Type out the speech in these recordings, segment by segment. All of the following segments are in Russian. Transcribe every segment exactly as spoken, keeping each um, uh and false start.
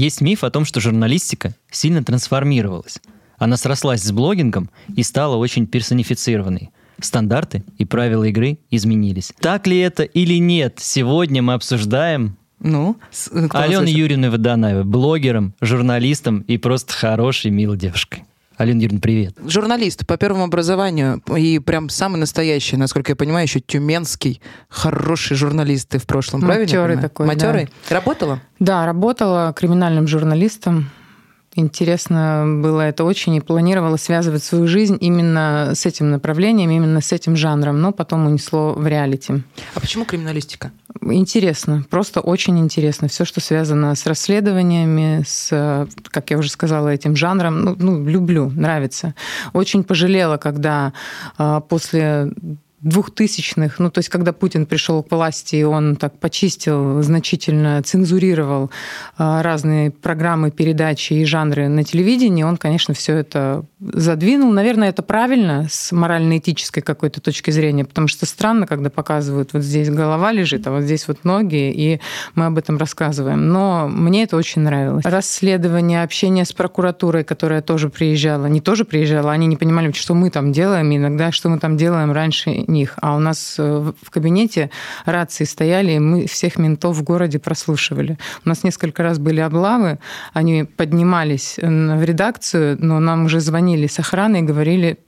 Есть миф о том, что журналистика сильно трансформировалась. Она срослась с блогингом и стала очень персонифицированной. Стандарты и правила игры изменились. Так ли это или нет? Сегодня мы обсуждаем ну, Алену Юрьевну Водонаеву, блогером, журналистом и просто хорошей, милой девушкой. Алена Юрьевна, привет. Журналист по первому образованию и прям самый настоящий, насколько я понимаю, еще тюменский, хороший журналист ты в прошлом, Матерый правильно? Матерый такой, Матерый? Да. Работала? Да, работала криминальным журналистом. Интересно было это очень, и планировала связывать свою жизнь именно с этим направлением, именно с этим жанром, но потом унесло в реалити. А почему криминалистика? Интересно, просто очень интересно. Все, что связано с расследованиями, с, как я уже сказала, этим жанром, ну, ну люблю, нравится. Очень пожалела, когда после... двухтысячных, ну, то есть, когда Путин пришел к власти, и он так почистил, значительно цензурировал разные программы, передачи и жанры на телевидении, он, конечно, все это задвинул. Наверное, это правильно с морально-этической какой-то точки зрения, потому что странно, когда показывают, вот здесь голова лежит, а вот здесь вот ноги, и мы об этом рассказываем. Но мне это очень нравилось. Расследование, общение с прокуратурой, которая тоже приезжала, не тоже приезжала, они не понимали, что мы там делаем, иногда, что мы там делаем раньше них. А у нас в кабинете рации стояли, и мы всех ментов в городе прослушивали. У нас несколько раз были облавы, они поднимались в редакцию, но нам уже звонили с охраны и говорили: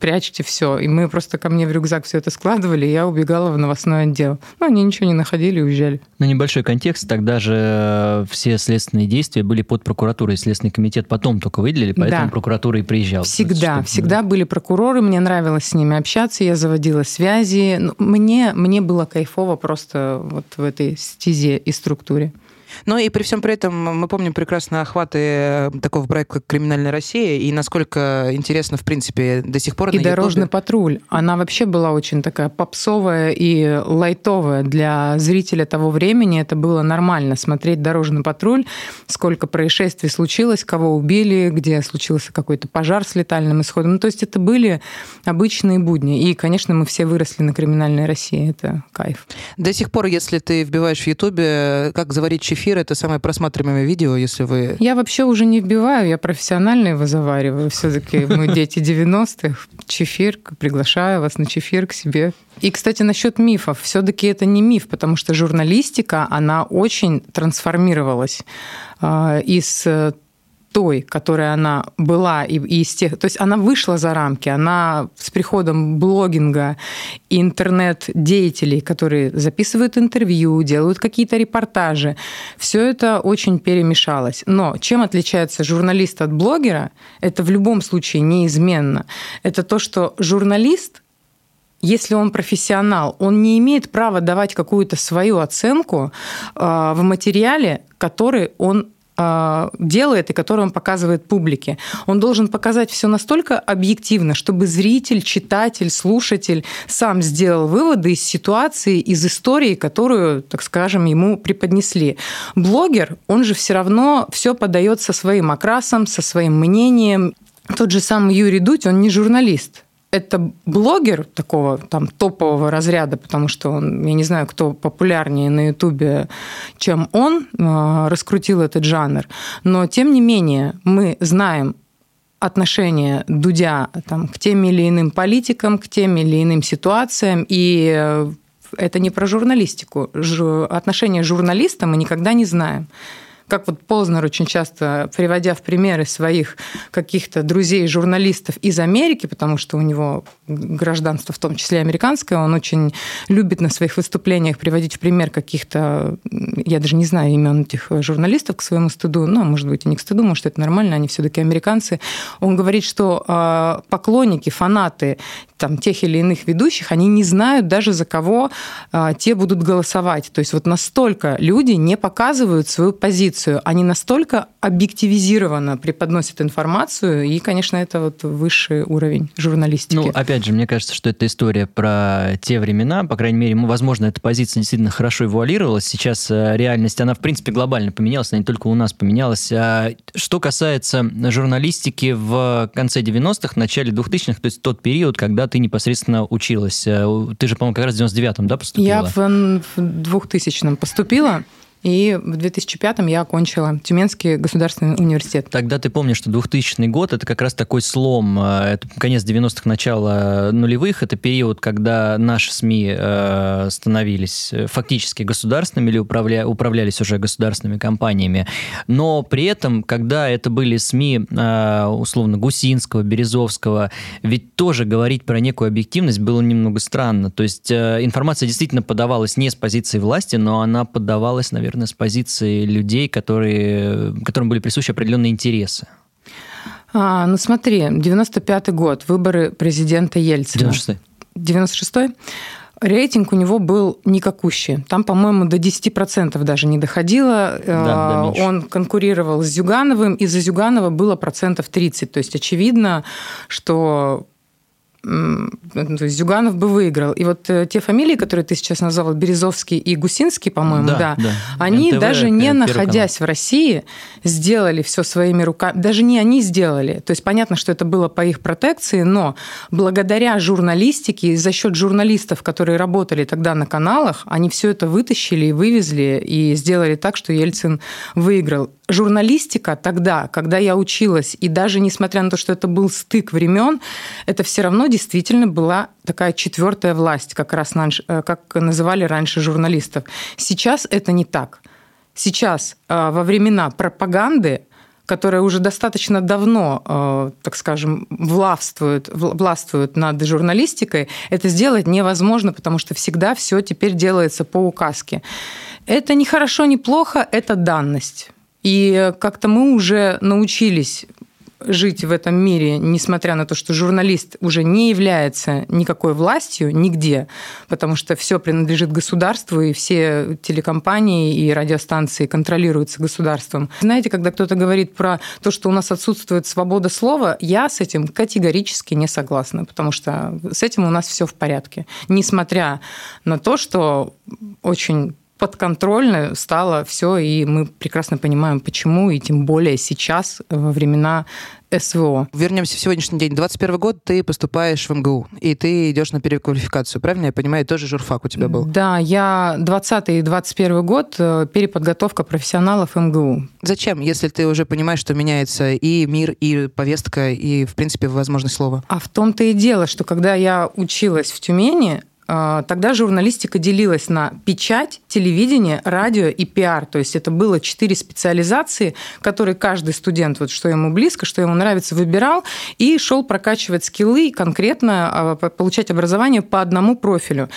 прячьте все. И мы просто ко мне в рюкзак все это складывали, и я убегала в новостной отдел. Ну, они ничего не находили и уезжали. На небольшой контекст, тогда же все следственные действия были под прокуратурой. Следственный комитет потом только выделили, поэтому да. Прокуратура и приезжала. Всегда, вот, всегда да. были прокуроры, мне нравилось с ними общаться, я заводила связи. Мне, мне было кайфово просто вот в этой стезе и структуре. Ну и при всем при этом мы помним прекрасно охваты такого проекта, как «Криминальная Россия», и насколько интересно, в принципе, до сих пор и на Ютубе. И «Дорожный патруль». Она вообще была очень такая попсовая и лайтовая для зрителя того времени. Это было нормально смотреть «Дорожный патруль», сколько происшествий случилось, кого убили, где случился какой-то пожар с летальным исходом. Ну, то есть это были обычные будни. И, конечно, мы все выросли на «Криминальной России». Это кайф. До сих пор, если ты вбиваешь в Ютубе «Как заварить чефир», это самое просматриваемое видео, если вы... Я вообще уже не вбиваю, я профессионально его завариваю. Все-таки мы дети девяностых. Чефир, приглашаю вас на чефир к себе. И, кстати, насчет мифов. Все-таки это не миф, потому что журналистика, она очень трансформировалась из той, которая она была, и, и из тех... То есть она вышла за рамки, она с приходом блогинга и интернет-деятелей, которые записывают интервью, делают какие-то репортажи. Все это очень перемешалось. Но чем отличается журналист от блогера, это в любом случае неизменно. Это то, что журналист, если он профессионал, он не имеет права давать какую-то свою оценку э, в материале, который он делает и который он показывает публике. Он должен показать все настолько объективно, чтобы зритель, читатель, слушатель сам сделал выводы из ситуации, из истории, которую, так скажем, ему преподнесли. Блогер, он же все равно все подает со своим окрасом, со своим мнением. Тот же самый Юрий Дудь, он не журналист. Это блогер такого там топового разряда, потому что он, я не знаю, кто популярнее на Ютубе, чем он, раскрутил этот жанр. Но, тем не менее, мы знаем отношение Дудя там, к тем или иным политикам, к тем или иным ситуациям, и это не про журналистику. Ж... Отношение журналиста мы никогда не знаем. Как вот Познер очень часто, приводя в примеры своих каких-то друзей-журналистов из Америки, потому что у него гражданство в том числе американское, он очень любит на своих выступлениях приводить в пример каких-то, я даже не знаю имен этих журналистов к своему стыду, но, может быть, и не к стыду, может, это нормально, они все-таки американцы. Он говорит, что поклонники, фанаты там, тех или иных ведущих, они не знают даже, за кого те будут голосовать. То есть вот настолько люди не показывают свою позицию. Они настолько объективизированно преподносят информацию, и, конечно, это вот высший уровень журналистики. Ну, опять же, мне кажется, что это история про те времена, по крайней мере, возможно, эта позиция действительно хорошо эволюировалась. Сейчас реальность, она, в принципе, глобально поменялась, она не только у нас поменялась. Что касается журналистики в конце девяностых, начале двухтысячных, то есть тот период, когда ты непосредственно училась. Ты же, по-моему, как раз в девяносто девятом, да, поступила? Я в двухтысячном поступила. И в две тысячи пятом я окончила Тюменский государственный университет. Тогда ты помнишь, что двухтысячный год – это как раз такой слом, это конец девяностых, начало нулевых, это период, когда наши СМИ становились фактически государственными или управля... управлялись уже государственными компаниями. Но при этом, когда это были СМИ, условно, Гусинского, Березовского, ведь тоже говорить про некую объективность было немного странно. То есть информация действительно подавалась не с позиции власти, но она подавалась, наверное, с позиции людей, которые, которым были присущи определенные интересы. А, ну смотри, девяносто пятый год, выборы президента Ельцина. девяносто шестой. девяносто шестой. Рейтинг у него был никакущий. Там, по-моему, до десяти процентов даже не доходило. Да, да, он конкурировал с Зюгановым, и за Зюганова было процентов тридцать. То есть очевидно, что... То есть Зюганов бы выиграл. И вот те фамилии, которые ты сейчас назвала, Березовский и Гусинский, по-моему, да, да, да. они эн тэ вэ, даже не находясь канал. в России, сделали все своими руками. Даже не они сделали. То есть понятно, что это было по их протекции, но благодаря журналистике и за счет журналистов, которые работали тогда на каналах, они все это вытащили и вывезли, и сделали так, что Ельцин выиграл. Журналистика тогда, когда я училась, и даже несмотря на то, что это был стык времен, это все равно действительно была такая четвертая власть, как раз как называли раньше журналистов. Сейчас это не так. Сейчас во времена пропаганды, которая уже достаточно давно, так скажем, властвует, властвует над журналистикой, это сделать невозможно, потому что всегда все теперь делается по указке. Это не хорошо, не плохо, это данность. И как-то мы уже научились жить в этом мире, несмотря на то, что журналист уже не является никакой властью нигде, потому что все принадлежит государству, и все телекомпании и радиостанции контролируются государством. Знаете, когда кто-то говорит про то, что у нас отсутствует свобода слова, я с этим категорически не согласна, потому что с этим у нас все в порядке. Несмотря на то, что очень... подконтрольно стало все, и мы прекрасно понимаем, почему, и тем более сейчас, во времена эс вэ о. Вернемся в сегодняшний день. двадцать первый год, ты поступаешь в эм гэ у, и ты идешь на переквалификацию, правильно я понимаю? Тоже журфак у тебя был. Да, я двадцатый и двадцать первый год, переподготовка профессионалов эм гэ у. Зачем, если ты уже понимаешь, что меняется и мир, и повестка, и, в принципе, возможность слова? А в том-то и дело, что когда я училась в Тюмени, тогда журналистика делилась на печать, телевидение, радио и пиар. То есть это было четыре специализации, которые каждый студент, вот что ему близко, что ему нравится, выбирал и шел прокачивать скиллы и конкретно получать образование по одному профилю.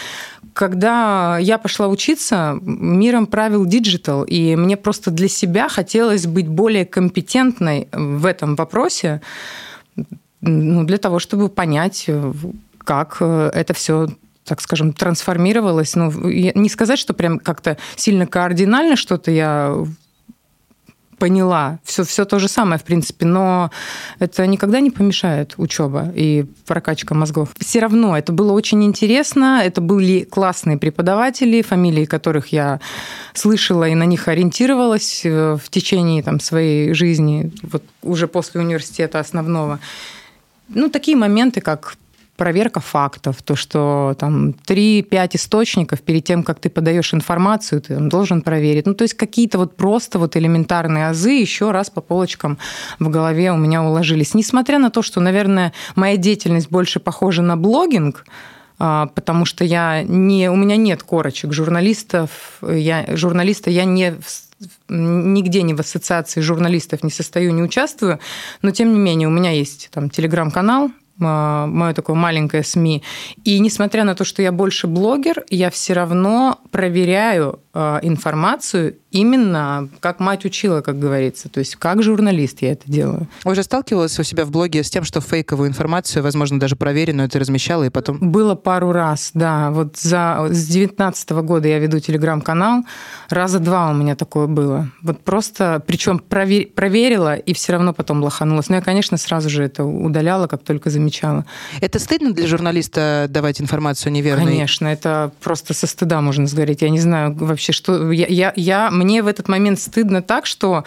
Когда я пошла учиться, миром правил диджитал, и мне просто для себя хотелось быть более компетентной в этом вопросе, ну, для того, чтобы понять, как это все... так скажем, трансформировалась. Ну, не сказать, что прям как-то сильно кардинально что-то я поняла. Все, все то же самое, в принципе, но это никогда не помешает учеба и прокачка мозгов. Все равно это было очень интересно. Это были классные преподаватели, фамилии которых я слышала и на них ориентировалась в течение там, своей жизни, вот уже после университета основного. Ну, такие моменты, как проверка фактов, то, что там три-пять источников перед тем, как ты подаешь информацию, ты там, должен проверить. Ну, то есть какие-то вот просто вот элементарные азы еще раз по полочкам в голове у меня уложились. Несмотря на то, что, наверное, моя деятельность больше похожа на блогинг, потому что я не, у меня нет корочек журналистов, я, журналиста я не... нигде не в ассоциации журналистов не состою, не участвую, но, тем не менее, у меня есть там телеграм-канал, мое такое маленькое эс эм и. И несмотря на то, что я больше блогер, я все равно проверяю информацию именно как мать учила, как говорится. То есть как журналист я это делаю. Уже сталкивалась у себя в блоге с тем, что фейковую информацию, возможно, даже проверенную, ты размещала и потом... Было пару раз, да. Вот за... с девятнадцатого года я веду телеграм-канал. Раза два у меня такое было. Вот просто, причем провер... проверила и все равно потом лоханулась. Но я, конечно, сразу же это удаляла, как только замечала. Это стыдно для журналиста давать информацию неверной? Конечно, это просто со стыда можно сгореть. Я не знаю вообще, что... Я, я, я... Мне в этот момент стыдно так, что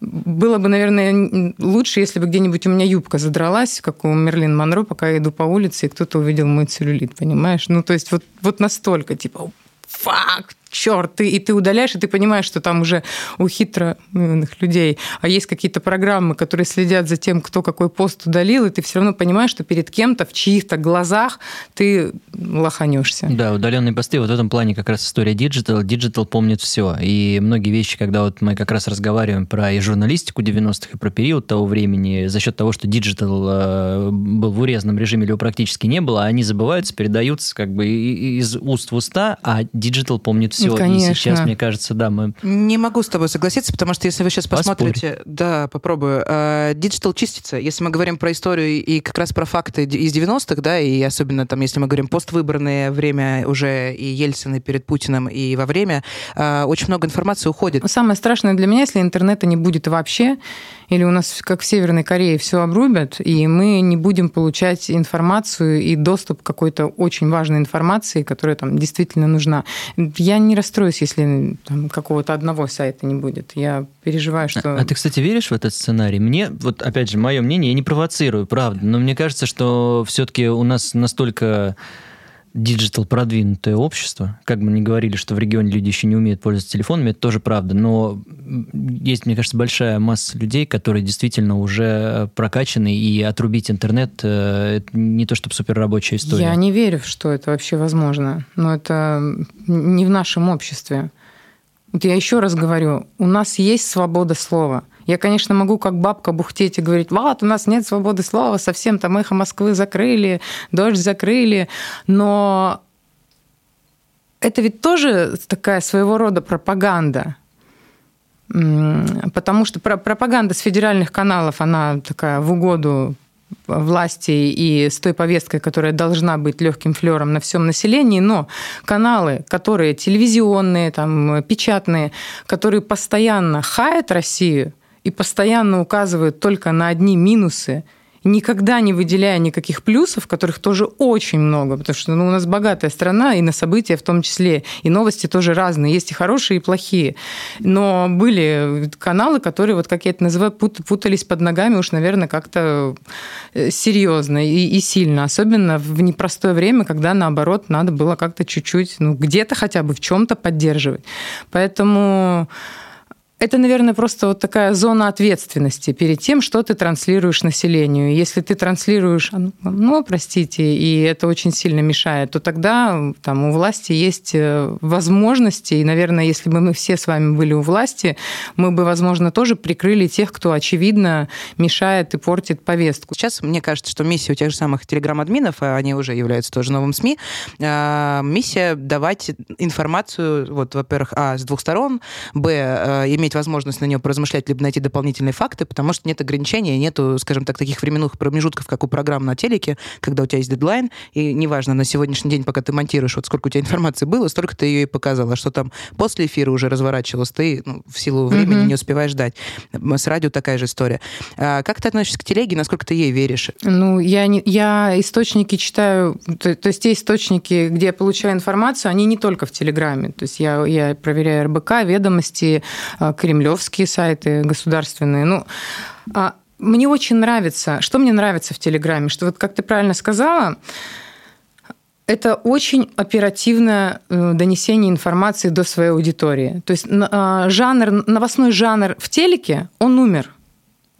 было бы, наверное, лучше, если бы где-нибудь у меня юбка задралась, как у Мерлин Монро, пока я иду по улице, и кто-то увидел мой целлюлит, понимаешь? Ну, то есть вот, вот настолько, типа, фак, черт, и ты удаляешь, и ты понимаешь, что там уже у хитромыслящих людей, а есть какие-то программы, которые следят за тем, кто какой пост удалил, и ты все равно понимаешь, что перед кем-то в чьих-то глазах ты лоханешься. Да, удаленные посты, вот в этом плане как раз история диджитал. Диджитал помнит все, и многие вещи, когда вот мы как раз разговариваем про и журналистику девяностых, и про период того времени, за счет того, что диджитал был в урезанном режиме, или его практически не было, они забываются, передаются как бы из уст в уста, а диджитал помнит все. Конечно. И сейчас, мне кажется, да, мы... Не могу с тобой согласиться, потому что если вы сейчас посмотрите... Поспорь. Да, попробую. Диджитал чистится. Если мы говорим про историю и как раз про факты из девяностых, да, и особенно там, если мы говорим поствыборное время уже и Ельцин, и перед Путиным, и во время, очень много информации уходит. Самое страшное для меня, если интернета не будет вообще, или у нас, как в Северной Корее, все обрубят, и мы не будем получать информацию и доступ к какой-то очень важной информации, которая там действительно нужна. Я не не расстроюсь, если там какого-то одного сайта не будет. Я переживаю, что... А, а ты, кстати, веришь в этот сценарий? Мне, вот опять же, мое мнение, я не провоцирую, правда, но мне кажется, что все-таки у нас настолько диджитал продвинутое общество, как бы ни говорили, что в регионе люди еще не умеют пользоваться телефонами, это тоже правда, но есть, мне кажется, большая масса людей, которые действительно уже прокачаны, и отрубить интернет — это не то чтобы суперрабочая история. Я не верю, что это вообще возможно, но это не в нашем обществе. Вот я еще раз говорю, у нас есть свобода слова. Я, конечно, могу как бабка бухтеть и говорить: вот, у нас нет свободы слова, совсем там «Эхо Москвы» закрыли, «Дождь» закрыли, но это ведь тоже такая своего рода пропаганда, потому что пропаганда с федеральных каналов, она такая в угоду власти и с той повесткой, которая должна быть легким флером на всем населении, но каналы, которые телевизионные, там, печатные, которые постоянно хаят Россию и постоянно указывают только на одни минусы, никогда не выделяя никаких плюсов, которых тоже очень много, потому что ну, у нас богатая страна, и на события в том числе, и новости тоже разные, есть и хорошие, и плохие. Но были каналы, которые, вот, как я это называю, путались под ногами уж, наверное, как-то серьезно и, и сильно, особенно в непростое время, когда, наоборот, надо было как-то чуть-чуть, ну, где-то хотя бы в чем-то поддерживать. Поэтому... Это, наверное, просто вот такая зона ответственности перед тем, что ты транслируешь населению. Если ты транслируешь, ну, простите, и это очень сильно мешает, то тогда там, у власти есть возможности, и, наверное, если бы мы все с вами были у власти, мы бы, возможно, тоже прикрыли тех, кто, очевидно, мешает и портит повестку. Сейчас, мне кажется, что миссия у тех же самых телеграм-админов, они уже являются тоже новым СМИ, миссия давать информацию, вот, во-первых, а, с двух сторон, б, иметь возможность на нее поразмышлять, либо найти дополнительные факты, потому что нет ограничений, нету, скажем так, таких временных промежутков, как у программ на телеке, когда у тебя есть дедлайн, и неважно, на сегодняшний день, пока ты монтируешь, вот сколько у тебя информации было, столько ты ее и показала, что там после эфира уже разворачивалось, ты ну, в силу времени mm-hmm. не успеваешь ждать. С радио такая же история. А как ты относишься к телеге, насколько ты ей веришь? Ну, я, не, я источники читаю, то, то есть те источники, где я получаю информацию, они не только в Телеграме, то есть я, я проверяю эр бэ ка, «Ведомости», кремлевские сайты, государственные. Ну, а, мне очень нравится, что мне нравится в Телеграме, что вот, как ты правильно сказала, это очень оперативное донесение информации до своей аудитории. То есть а, жанр, новостной жанр в телеке, он умер.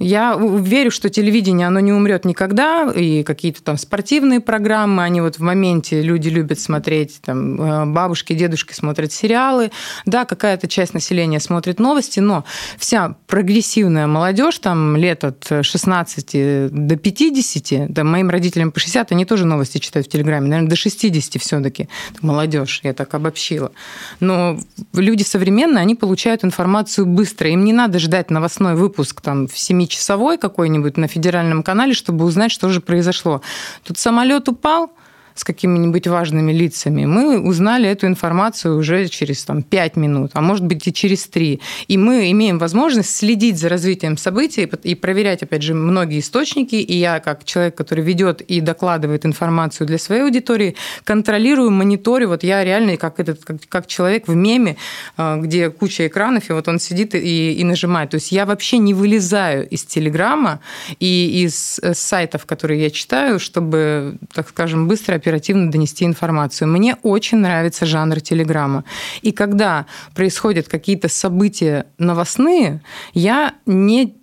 Я верю, что телевидение, оно не умрет никогда, и какие-то там спортивные программы, они вот в моменте, люди любят смотреть, там, бабушки, дедушки смотрят сериалы, да, какая-то часть населения смотрит новости, но вся прогрессивная молодежь, там, лет от шестнадцати до пятидесяти, да, моим родителям по шестьдесят, они тоже новости читают в Телеграме, наверное, до шестидесяти все-таки, молодежь, я так обобщила. Но люди современные, они получают информацию быстро, им не надо ждать новостной выпуск, там, в семи часовой какой-нибудь на федеральном канале, чтобы узнать, что же произошло. Тут самолет упал с какими-нибудь важными лицами, мы узнали эту информацию уже через там, пять минут, а может быть и через три. И мы имеем возможность следить за развитием событий и проверять, опять же, многие источники. И я, как человек, который ведет и докладывает информацию для своей аудитории, контролирую, мониторю. Вот я реально как, этот, как, как человек в меме, где куча экранов, и вот он сидит и, и нажимает. То есть я вообще не вылезаю из Телеграма и из сайтов, которые я читаю, чтобы, так скажем, быстро оперировать оперативно донести информацию. Мне очень нравится жанр телеграмма. И когда происходят какие-то события новостные, я не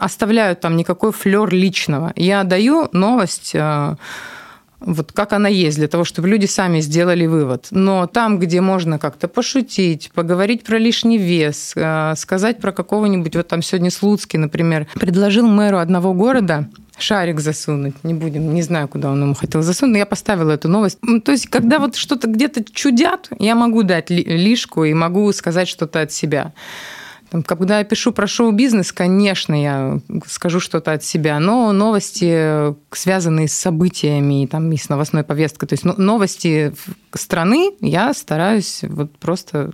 оставляю там никакой флёр личного. Я даю новость... Вот как она есть, для того, чтобы люди сами сделали вывод. Но там, где можно как-то пошутить, поговорить про лишний вес, сказать про какого-нибудь... Вот там сегодня Слуцкий, например, предложил мэру одного города шарик засунуть. Не будем, не знаю, куда он ему хотел засунуть, но я поставила эту новость. То есть, когда вот что-то где-то чудят, я могу дать лишку и могу сказать что-то от себя. Когда я пишу про шоу-бизнес, конечно, я скажу что-то от себя, но новости, связанные с событиями, там, и с новостной повесткой, то есть новости страны, я стараюсь вот просто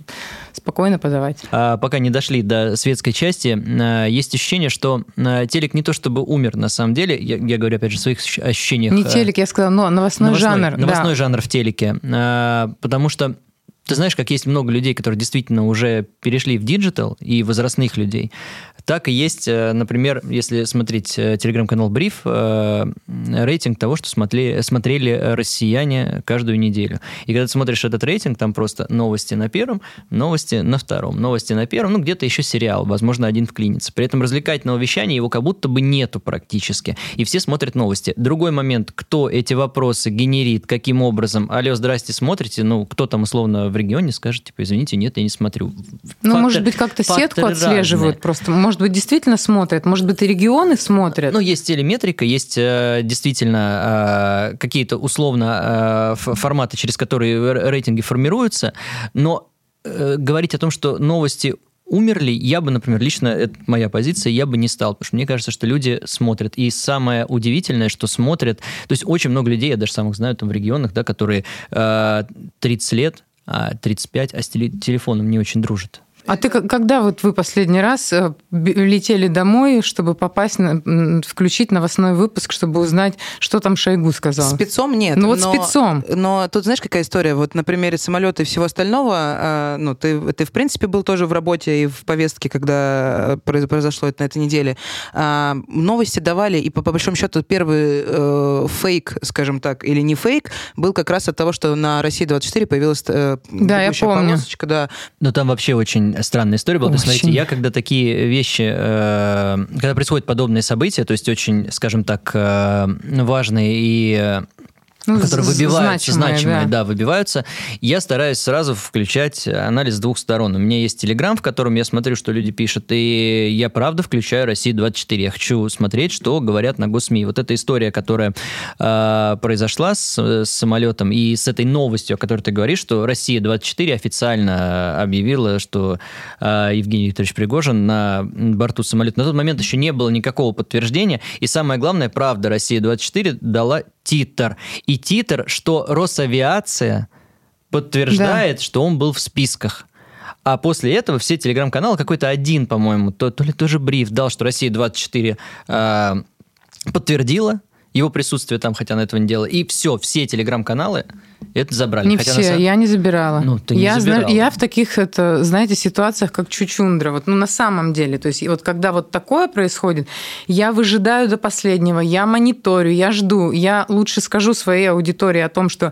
спокойно подавать. А пока не дошли до светской части, есть ощущение, что телек не то чтобы умер, на самом деле, я, я говорю опять же о своих ощущениях. Не телек, я сказала, но новостной, новостной жанр. Новостной да. жанр в телеке, потому что ты знаешь, как есть много людей, которые действительно уже перешли в диджитал, и возрастных людей. Так и есть, например, если смотреть телеграм-канал «Бриф», рейтинг того, что смотрели, смотрели россияне каждую неделю. И когда ты смотришь этот рейтинг, там просто новости на первом, новости на втором, новости на первом, ну, где-то еще сериал, возможно, один вклинится. При этом развлекательного вещания его как будто бы нету практически. И все смотрят новости. Другой момент, кто эти вопросы генерит, каким образом, алло, здрасте, смотрите, ну, кто там условно в регионе скажет, типа, извините, нет, я не смотрю. Ну, фактор, может быть, как-то сетку отслеживают разные. Просто. Может быть, действительно смотрят, может быть, и регионы смотрят. Ну, есть телеметрика, есть э, действительно э, какие-то условно э, форматы, через которые рейтинги формируются, но э, говорить о том, что новости... умерли, я бы, например, лично, это моя позиция, я бы не стал, потому что мне кажется, что люди смотрят. И самое удивительное, что смотрят, то есть очень много людей, я даже самых знаю там в регионах, да, которые э, тридцать лет, тридцать пять, а с телефоном не очень дружат. А ты когда вот вы последний раз летели домой, чтобы попасть, на, включить новостной выпуск, чтобы узнать, что там Шойгу сказал? Спецом нет. Ну вот но, спецом. Но тут знаешь, какая история? Вот на примере самолета и всего остального, ну ты, ты в принципе был тоже в работе и в повестке, когда произошло это на этой неделе. Новости давали, и по, по большому счету первый э, фейк, скажем так, или не фейк, был как раз от того, что на России двадцать четыре появилась э, да, я помню. Полосочка. Да. Но там вообще очень странная история была. Смотрите, я когда такие вещи, э, когда происходят подобные события, то есть очень, скажем так, э, важные и... Ну, которые выбиваются, значимые, значимые да. да, выбиваются, я стараюсь сразу включать анализ с двух сторон. У меня есть Телеграм, в котором я смотрю, что люди пишут, и я правда включаю «Россия двадцать четыре». Я хочу смотреть, что говорят на госсми. Вот эта история, которая э, произошла с, с самолетом, и с этой новостью, о которой ты говоришь, что «Россия двадцать четыре» официально объявила, что э, Евгений Викторович Пригожин на борту самолета. На тот момент еще не было никакого подтверждения, и самое главное, правда, «Россия двадцать четыре» дала титр. И титр, что Росавиация подтверждает, да. что он был в списках. А после этого все телеграм-каналы, какой-то один, по-моему, то, то ли тоже бриф дал, что «Россия двадцать четыре» э, подтвердила его присутствие там, хотя она этого не делала. И все, все телеграм-каналы это забрали. Не хотя все, самом... я не забирала. Ну, ты не я, забирала. Зна... я в таких, это, знаете, ситуациях, как чучундра. Вот, ну, на самом деле, то есть, вот когда вот такое происходит, я выжидаю до последнего, я мониторю, я жду, я лучше скажу своей аудитории о том, что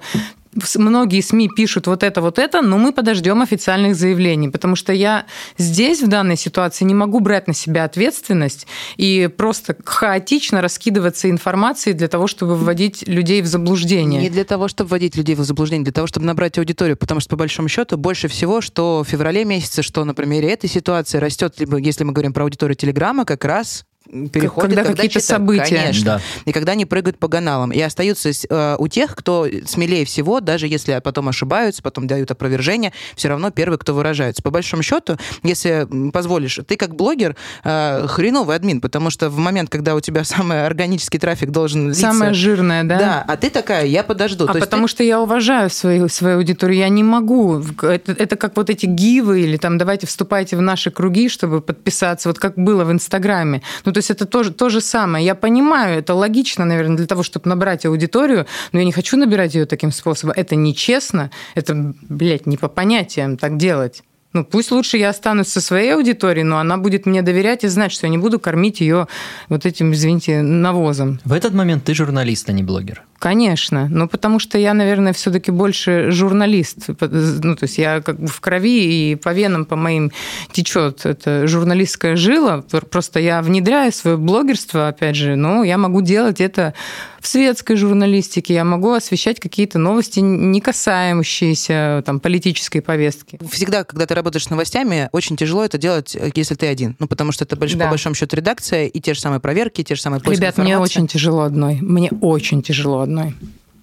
многие СМИ пишут вот это, вот это, но мы подождем официальных заявлений, потому что я здесь в данной ситуации не могу брать на себя ответственность и просто хаотично раскидываться информацией для того, чтобы вводить людей в заблуждение. Не для того, чтобы вводить людей в заблуждение, для того, чтобы набрать аудиторию, потому что, по большому счету, больше всего, что в феврале месяце, что на примере этой ситуации растет, либо, если мы говорим про аудиторию Телеграма, как раз... переходят, когда, когда какие-то читают, события. Конечно. Да. И когда они прыгают по каналам. И остаются э, у тех, кто смелее всего, даже если потом ошибаются, потом дают опровержение, все равно первые, кто выражаются. По большому счету, если позволишь, ты как блогер э, хреновый админ, потому что в момент, когда у тебя самый органический трафик должен литься... Самая жирная, да? Да, а ты такая, я подожду. А То потому есть ты... что я уважаю свою, свою аудиторию, я не могу. Это, это как вот эти гивы или там давайте вступайте в наши круги, чтобы подписаться, вот как было в Инстаграме. Ну, то есть это тоже то же самое. Я понимаю, это логично, наверное, для того, чтобы набрать аудиторию, но я не хочу набирать ее таким способом. Это нечестно, это, блядь, не по понятиям так делать. Ну, пусть лучше я останусь со своей аудиторией, но она будет мне доверять и знать, что я не буду кормить ее вот этим, извините, навозом. В этот момент ты журналист, а не блогер. Конечно. Ну, потому что я, наверное, все-таки больше журналист. Ну, то есть я как бы в крови и по венам, по моим течет это журналистская жила. Просто я внедряю свое блогерство, опять же, но я могу делать это в светской журналистике. Я могу освещать какие-то новости, не касающиеся там, политической повестки. Всегда, когда ты работаешь с новостями, очень тяжело это делать, если ты один. Ну, потому что это, больш... да. по большому счету, редакция и те же самые проверки, и те же самые поиски информации. Ребят, мне очень тяжело одной. Мне очень тяжело одной.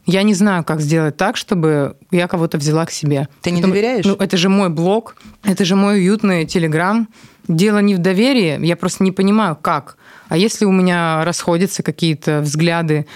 Я не знаю, как сделать так, чтобы я кого-то взяла к себе. Ты не Потом, доверяешь? Ну, это же мой блог, это же мой уютный телеграм. Дело не в доверии, я просто не понимаю, как. А если у меня расходятся какие-то взгляды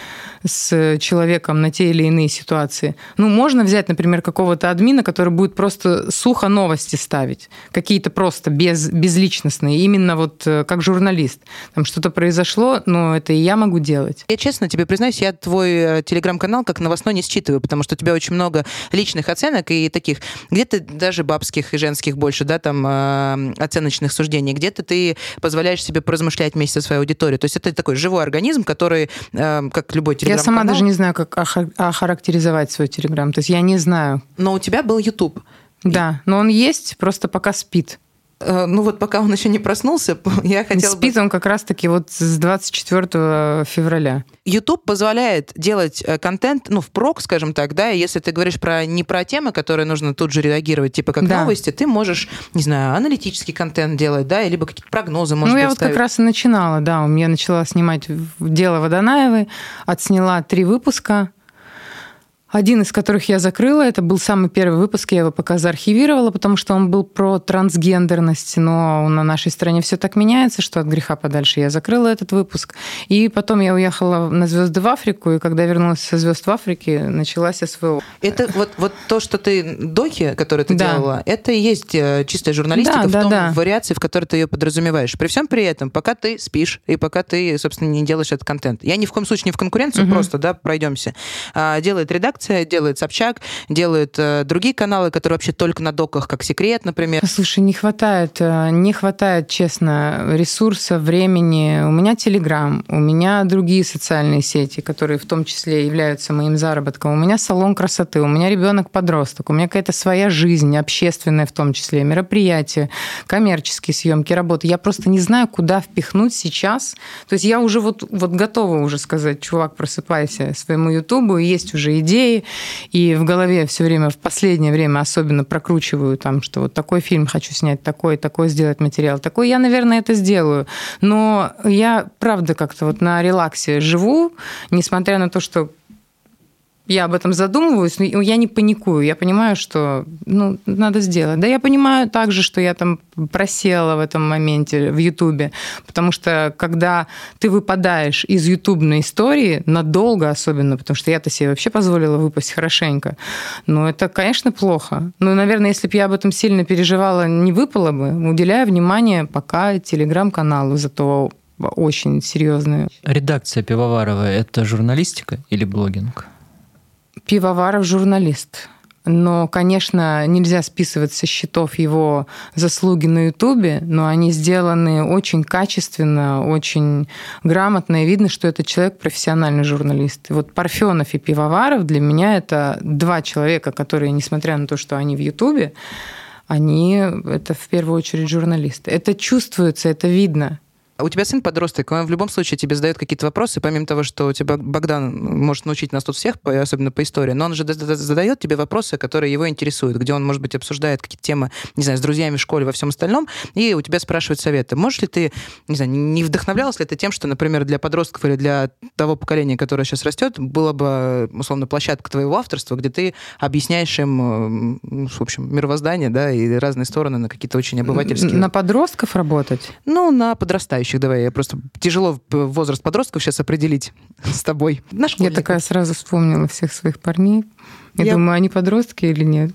с человеком на те или иные ситуации? Ну, можно взять, например, какого-то админа, который будет просто сухо новости ставить, какие-то просто без, безличностные, именно вот как журналист. Там что-то произошло, но это и я могу делать. Я честно тебе признаюсь, я твой телеграм-канал как новостной не считываю, потому что у тебя очень много личных оценок и таких, где-то даже бабских и женских больше, да, там э, оценочных суждений, где-то ты позволяешь себе поразмышлять вместе со своей аудиторией. То есть это такой живой организм, который, э, как любой телеграм-канал... Я сама даже не знаю, как охарактеризовать свой телеграм. То есть я не знаю. Но у тебя был YouTube. Да, но он есть, просто пока спит. Ну вот пока он еще не проснулся, я хотела бы... Спит он как раз-таки вот с двадцать четвёртого февраля. YouTube позволяет делать контент, ну, впрок, скажем так, да, если ты говоришь про, не про темы, которые нужно тут же реагировать, типа как да. новости, ты можешь, не знаю, аналитический контент делать, да, либо какие-то прогнозы можешь Ну, я вот как раз и начинала, да, у меня начала снимать «Дело Водонаевой», отсняла три выпуска, один из которых я закрыла, это был самый первый выпуск, я его пока заархивировала, потому что он был про трансгендерность, но на нашей стране все так меняется, что от греха подальше я закрыла этот выпуск. И потом я уехала на «Звезды» в Африку, и когда вернулась со «Звезд» в Африке, началась СВО. Это вот, вот то, что ты, доки, которые ты да. делала, это и есть чистая журналистика да, в да, том да. вариации, в которой ты ее подразумеваешь. При всем при этом, пока ты спишь, и пока ты, собственно, не делаешь этот контент. Я ни в коем случае не в конкуренцию, угу. просто, да, пройдемся. Делает редактор, делает Собчак, делают э, другие каналы, которые вообще только на доках, как «Секрет», например. Слушай, не хватает, не хватает, честно, ресурса, времени. У меня Телеграм, у меня другие социальные сети, которые в том числе являются моим заработком. У меня салон красоты, у меня ребенок-подросток, у меня какая-то своя жизнь, общественная в том числе, мероприятия, коммерческие съемки, работы. Я просто не знаю, куда впихнуть сейчас. То есть я уже вот, вот готова уже сказать, чувак, просыпайся своему Ютубу, и есть уже идеи, и в голове все время, в последнее время особенно прокручиваю, там, что вот такой фильм хочу снять, такой, такой сделать материал, такой. Я, наверное, это сделаю. Но я, правда, как-то вот на релаксе живу, несмотря на то, что я об этом задумываюсь, но я не паникую. Я понимаю, что ну, надо сделать. Да, я понимаю также, что я там просела в этом моменте в Ютубе, потому что когда ты выпадаешь из ютубной истории, надолго особенно, потому что я-то себе вообще позволила выпасть хорошенько, ну, это, конечно, плохо. Но, наверное, если бы я об этом сильно переживала, не выпала бы. Уделяю внимание пока телеграм-каналу, зато очень серьезные. Редакция Пивоварова – это журналистика или блогинг? Пивоваров журналист. Но, конечно, нельзя списывать со счетов его заслуги на Ютубе, но они сделаны очень качественно, очень грамотно, и видно, что этот человек профессиональный журналист. И вот Парфенов и Пивоваров для меня это два человека, которые, несмотря на то, что они в Ютубе, они это в первую очередь журналисты. Это чувствуется, это видно. У тебя сын подросток, он в любом случае тебе задает какие-то вопросы, помимо того, что у тебя Богдан может научить нас тут всех, особенно по истории, но он же задает тебе вопросы, которые его интересуют, где он, может быть, обсуждает какие-то темы, не знаю, с друзьями в школе, во всем остальном, и у тебя спрашивают советы. Можешь ли ты, не знаю, не вдохновлялась ли ты тем, что, например, для подростков или для того поколения, которое сейчас растет, была бы, условно, площадка твоего авторства, где ты объясняешь им, в общем, мировоздание, да, и разные стороны на какие-то очень обывательские... На подростков работать? Ну, на подрастающих. Давай, я просто... Тяжело возраст подростков сейчас определить с тобой. Я такая сразу вспомнила всех своих парней. Я, я думаю, они подростки или нет?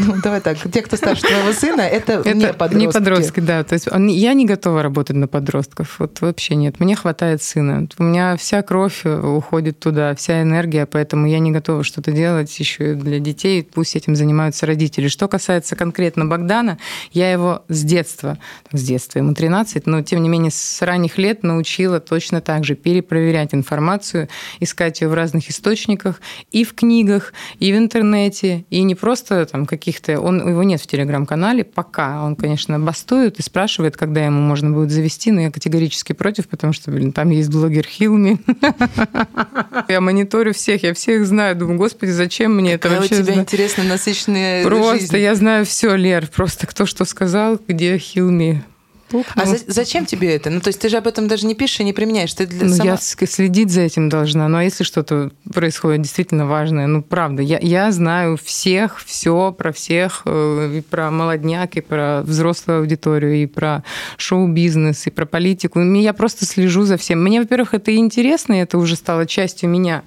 Ну, давай так, те, кто старше твоего сына, это, это не подростки. Не подростки, да. То есть я не готова работать на подростков, вот вообще нет. Мне хватает сына. У меня вся кровь уходит туда, вся энергия, поэтому я не готова что-то делать еще для детей, пусть этим занимаются родители. Что касается конкретно Богдана, я его с детства, с детства, ему тринадцать, но тем не менее с ранних лет научила точно так же перепроверять информацию, искать ее в разных источниках, и в книгах, и в интернете, и не просто там каких-то... Он, его нет в Телеграм-канале пока. Он, конечно, бастует и спрашивает, когда ему можно будет завести, но я категорически против, потому что, блин, там есть блогер Хилми. Я мониторю всех, я всех знаю. Думаю, господи, зачем мне это вообще... у тебя интересно насыщенная жизнь. Просто я знаю все, Лер, просто кто что сказал, где Хилми. Пукнул. А за- зачем тебе это? Ну, то есть ты же об этом даже не пишешь и не применяешь. Ты для ну, сама... Я следить за этим должна. Ну, а если что-то происходит действительно важное? Ну, правда, я, я знаю всех, все про всех, и про молодняк, и про взрослую аудиторию, и про шоу-бизнес, и про политику. Я просто слежу за всем. Мне, во-первых, это интересно, и это уже стало частью меня.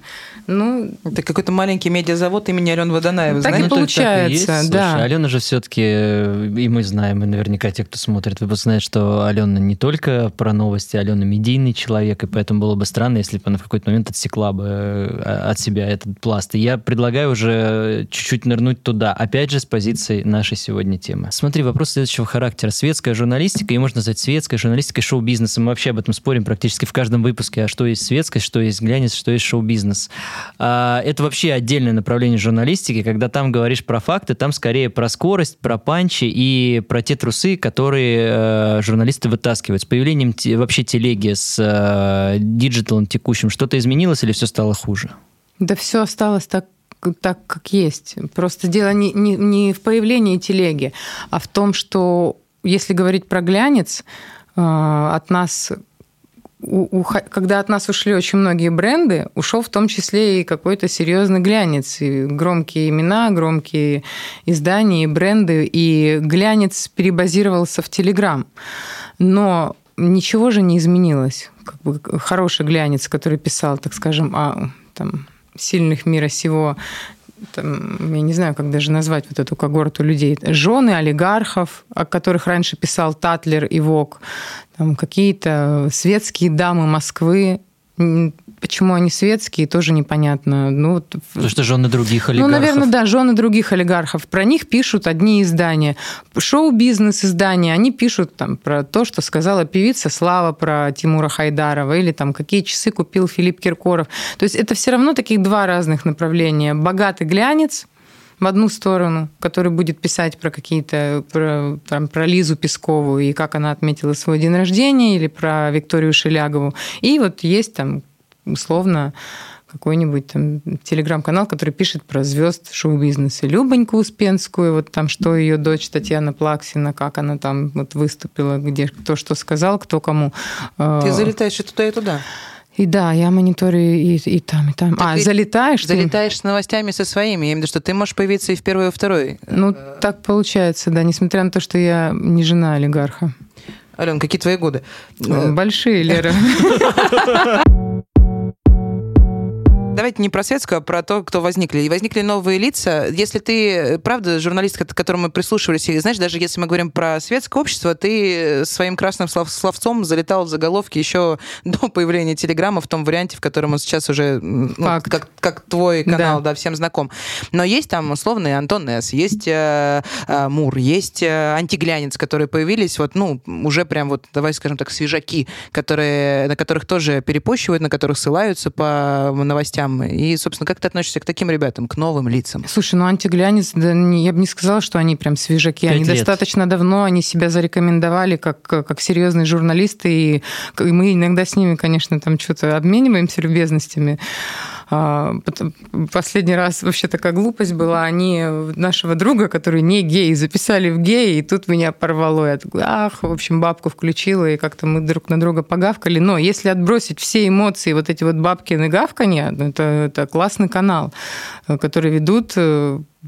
Ну, это какой-то маленький медиазавод имени Алены Водонаевой. Так знаешь? И получается, ну, так и есть. Да. Слушай, Алена же все-таки, и мы знаем, и наверняка те, кто смотрит выпуск, знают, что Алена не только про новости, Алена медийный человек, и поэтому было бы странно, если бы она в какой-то момент отсекла бы от себя этот пласт. И я предлагаю уже чуть-чуть нырнуть туда, опять же, с позиции нашей сегодня темы. Смотри, вопрос следующего характера. Светская журналистика, ее можно назвать светской журналистикой шоу-бизнеса. Мы вообще об этом спорим практически в каждом выпуске, а что есть светскость, что есть глянец, что есть шоу-бизнес. А, это вообще отдельное направление журналистики, когда там говоришь про факты, там скорее про скорость, про панчи и про те трусы, которые э, журналисты вытаскивают. С появлением те, вообще телеги, с диджиталом э, текущим, что-то изменилось или все стало хуже? Да все осталось так, так как есть. Просто дело не, не, не в появлении телеги, а в том, что если говорить про глянец, э, от нас... У, у, когда от нас ушли очень многие бренды, ушел в том числе и какой-то серьезный глянец. И громкие имена, громкие издания и бренды. И глянец перебазировался в Телеграм. Но ничего же не изменилось. Как бы хороший глянец, который писал, так скажем, о там, сильных мира сего, там, я не знаю, как даже назвать вот эту когорту людей, жены олигархов, о которых раньше писал Татлер и Вог, там, какие-то светские дамы Москвы. Почему они светские, тоже непонятно. Ну, потому что жены других олигархов. Ну, наверное, да, жены других олигархов. Про них пишут одни издания. Шоу-бизнес издания, они пишут там, про то, что сказала певица Слава про Тимура Хайдарова, или там, какие часы купил Филипп Киркоров. То есть это все равно таких два разных направления. Богатый глянец в одну сторону, который будет писать про какие-то, про, там, про Лизу Пескову и как она отметила свой день рождения, или про Викторию Шелягову. И вот есть там условно какой-нибудь там телеграм-канал, который пишет про звезд шоу-бизнеса. Любоньку Успенскую, вот там, что ее дочь Татьяна Плаксина, как она там вот выступила, где кто что сказал, кто кому. Ты залетаешь и туда, и туда. И да, я мониторю и, и там, и там. Так а, залетаешь? Залетаешь ты? С новостями со своими. Я имею в виду, что ты можешь появиться и в первой, и во второй. Ну, так получается, да, несмотря на то, что я не жена олигарха. Алён, какие твои годы? Большие, Лера. Давайте не про светскую, а про то, кто возникли. И возникли новые лица. Если ты, правда, журналист, к которому мы прислушивались, и, знаешь, даже если мы говорим про светское общество, ты своим красным словцом залетал в заголовки еще до появления Телеграма в том варианте, в котором он сейчас уже, ну, как, как твой канал, да. да, всем знаком. Но есть там условный Антон Эс, есть э, э, Мур, есть э, антиглянец, которые появились, вот, ну, уже прям вот, давай скажем так, свежаки, которые, на которых тоже перепощивают, на которых ссылаются по новостям. И, собственно, как ты относишься к таким ребятам, к новым лицам? Слушай, ну антиглянец, да, не, я бы не сказала, что они прям свежаки. Они лет. Достаточно давно, они себя зарекомендовали как, как серьезные журналисты, и, и мы иногда с ними, конечно, там что-то обмениваемся любезностями. Последний раз вообще такая глупость была. Они нашего друга, который не гей, записали в гей, и тут меня порвало. Я так, ах, в общем, бабку включила, и как-то мы друг на друга погавкали. Но если отбросить все эмоции, вот эти вот бабкины гавканья, это, это классный канал, который ведут